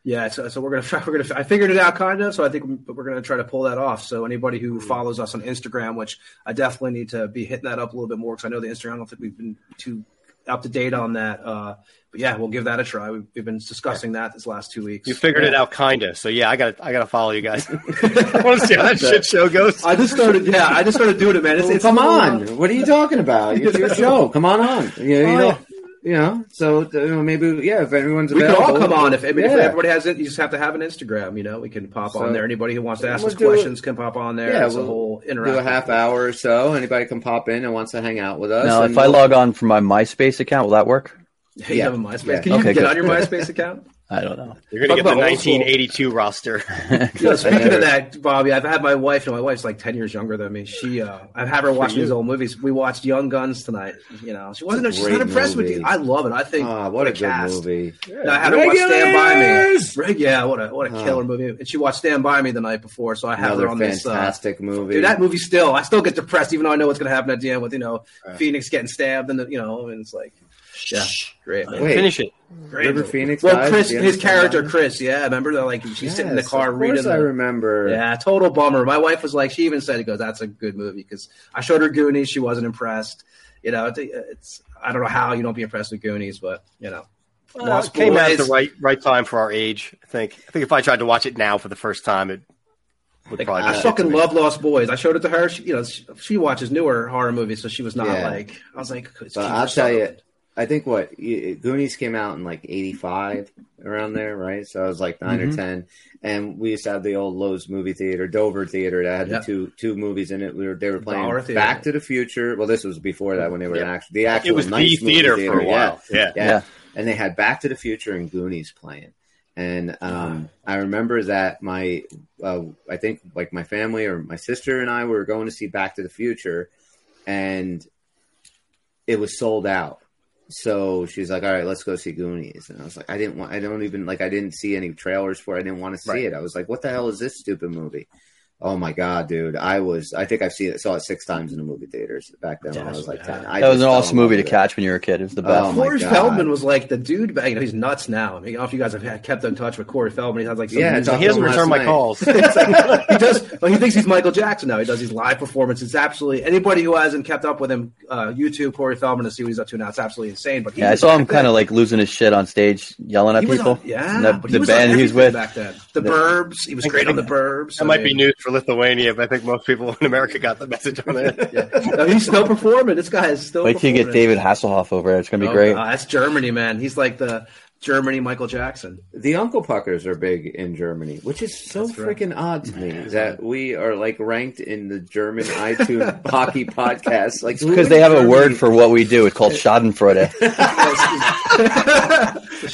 Yeah, so, so we're going to we're going to. I figured it out kind of, so I think we're going to try to pull that off. So anybody who mm-hmm. follows us on Instagram, which I definitely need to be hitting that up a little bit more, because I know the Instagram. I don't think we've been too up to date on that. Uh, But yeah, we'll give that a try. We've, we've been discussing that this last two weeks. You figured yeah. it out, kinda. So yeah, I got I got to follow you guys. I want to see how that shit show goes. I just started. Yeah, I just started doing it, man. It's, well, it's come on. on. What are you talking about? It's your show. Come on on. You, you oh, know. Yeah. You know, so you know, maybe, yeah, if everyone's available. We can all come on. If, I mean, yeah. if everybody has it, you just have to have an Instagram, you know. We can pop so, on there. Anybody who wants to ask us questions can pop on there. Yeah, it's we'll a whole interaction. Do a half hour or so. Anybody can pop in and wants to hang out with us. Now, if I we'll... log on from my MySpace account, will that work? Yeah, you yeah. have a MySpace. Yeah. Can you okay, get good. on your MySpace account? I don't know. You're going to get the nineteen eighty-two school. roster. You know, speaking of that, Bobby, I've had my wife, and my wife's like ten years younger than me. She, uh, I've had her watch these old movies. We watched Young Guns tonight. You know, she wasn't. She's not impressed movie. with you. I love it. I think oh, what, what a, a cast. Good movie. Yeah. I had her watch Stand By Me. Yeah, what a what a killer oh. movie. And she watched Stand By Me the night before, so I have Another her on this fantastic uh, movie. Dude, that movie still. I still get depressed, even though I know what's going to happen at the end with you know uh. Phoenix getting stabbed, and the, you know, and it's like. Yeah, great. Man. Wait, Finish it. Great. River Phoenix. Well, Chris, his character, Chris. Yeah, I remember that. Like she's yes, sitting in the car of reading. Of course, I remember. Yeah, total bummer. My wife was like, she even said, "It goes, that's a good movie." Because I showed her Goonies, she wasn't impressed. You know, it's I don't know how you don't be impressed with Goonies, but you know, well, it came out at the right right time for our age. I think. I think if I tried to watch it now for the first time, it. Like, I fucking love Lost Boys. I showed it to her. She, you know, she, she watches newer horror movies, so she was not yeah. like. I was like, it's but I'll tell you. I think what Goonies came out in like eighty-five around there, right? So I was like nine mm-hmm. or ten, and we used to have the old Lowe's movie theater, Dover Theater, that had yep. the two two movies in it. We were they were playing Back to the Future. Well, this was before that when they were yep. an actual the actual it was nice the theater, theater for a while. Yeah. Yeah. Yeah. yeah, and they had Back to the Future and Goonies playing. And um, I remember that my uh, I think like my family or my sister and I were going to see Back to the Future, and it was sold out. So she's like, all right, let's go see Goonies. And I was like, I didn't want, I don't even like, I didn't see any trailers for it. I didn't want to see right. it. I was like, what the hell is this stupid movie? Oh my God, dude. I was, I think I've seen it, saw it six times in the movie theaters back then. Yes, when I was like ten. I that was an awesome movie to catch when you were a kid. It was the best. Oh, Corey Feldman was like the dude, you know, he's nuts now. I mean, I don't know if you guys have kept in touch with Corey Feldman. He has like, some yeah, he doesn't return my calls. he does, well, he thinks he's Michael Jackson now. He does these live performances. Absolutely. Anybody who hasn't kept up with him, uh, YouTube Corey Feldman to see what he's up to now. It's absolutely insane. But he yeah, I saw him kind of like losing his shit on stage, yelling at people. On, yeah. The, the he band he was with. Back then. The Burbs. He was great on The Burbs. That might be news for Lithuania, but I think most people in America got the message on it. yeah. No, he's still performing. This guy is still. Wait till you get David Hasselhoff over there. It's gonna be oh, great. No, that's Germany, man. He's like the Germany, Michael Jackson. The Uncle Puckers are big in Germany, which is so freaking odd to me that we are like ranked in the German iTunes hockey podcast. Like, because they have Germany? A word for what we do. It's called Schadenfreude.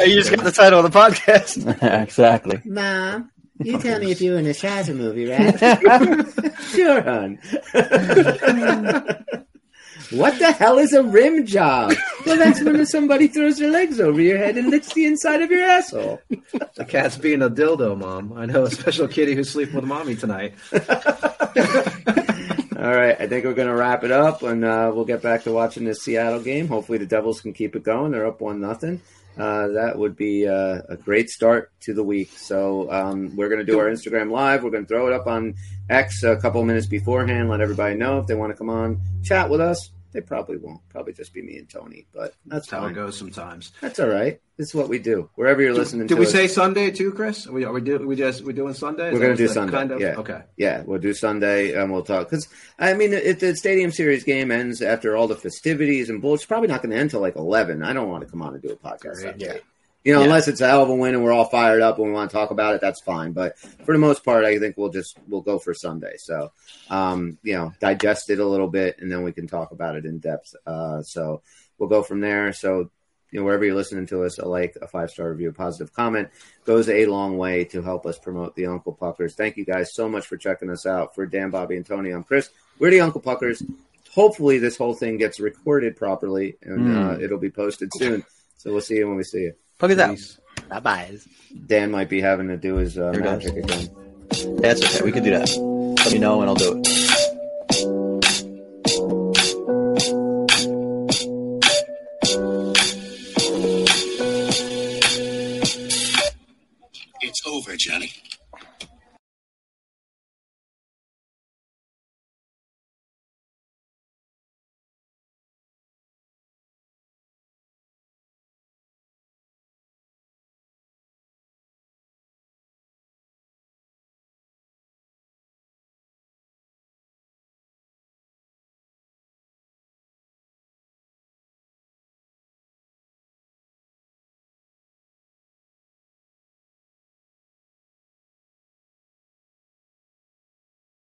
You just got the title of the podcast. Exactly. Mom, you tell me if you were in a Shaza movie, right? Sure, hon. What the hell is a rim job? Well, that's when somebody throws their legs over your head and licks the inside of your asshole. The cat's being a dildo, Mom. I know a special kitty who's sleeping with Mommy tonight. All right, I think we're going to wrap it up, and uh, we'll get back to watching this Seattle game. Hopefully the Devils can keep it going. They're up one nothing. Uh, that would be uh, a great start to the week. So um, we're going to do our Instagram Live. We're going to throw it up on X a couple minutes beforehand, let everybody know if they want to come on, chat with us. They probably won't. Probably just be me and Tony, but that's, that's how it goes sometimes. That's all right. This is what we do. Wherever you're do, listening, did to we us, say Sunday too, Chris? Are we are we do we just we doing Sunday? Is we're going to do Sunday. Kind of? Yeah. Okay. Yeah, we'll do Sunday and we'll talk because I mean, if the Stadium Series game ends after all the festivities and bull, it's probably not going to end till like eleven. I don't want to come on and do a podcast. Right. Yeah. You know, yeah. Unless it's a hell of a win and we're all fired up and we want to talk about it, that's fine. But for the most part, I think we'll just we'll go for Sunday. So, um, you know, digest it a little bit and then we can talk about it in depth. Uh, so we'll go from there. So, you know, wherever you're listening to us, a like, a five-star review, a positive comment goes a long way to help us promote the Uncle Puckers. Thank you guys so much for checking us out. For Dan, Bobby, and Tony, I'm Chris. We're the Uncle Puckers. Hopefully this whole thing gets recorded properly and mm. uh, it'll be posted soon. So we'll see you when we see you. Plug it out. Bye bye. Dan might be having to do his uh, magic again. That's okay. We could do that. Let me know and I'll do it. It's over, Johnny.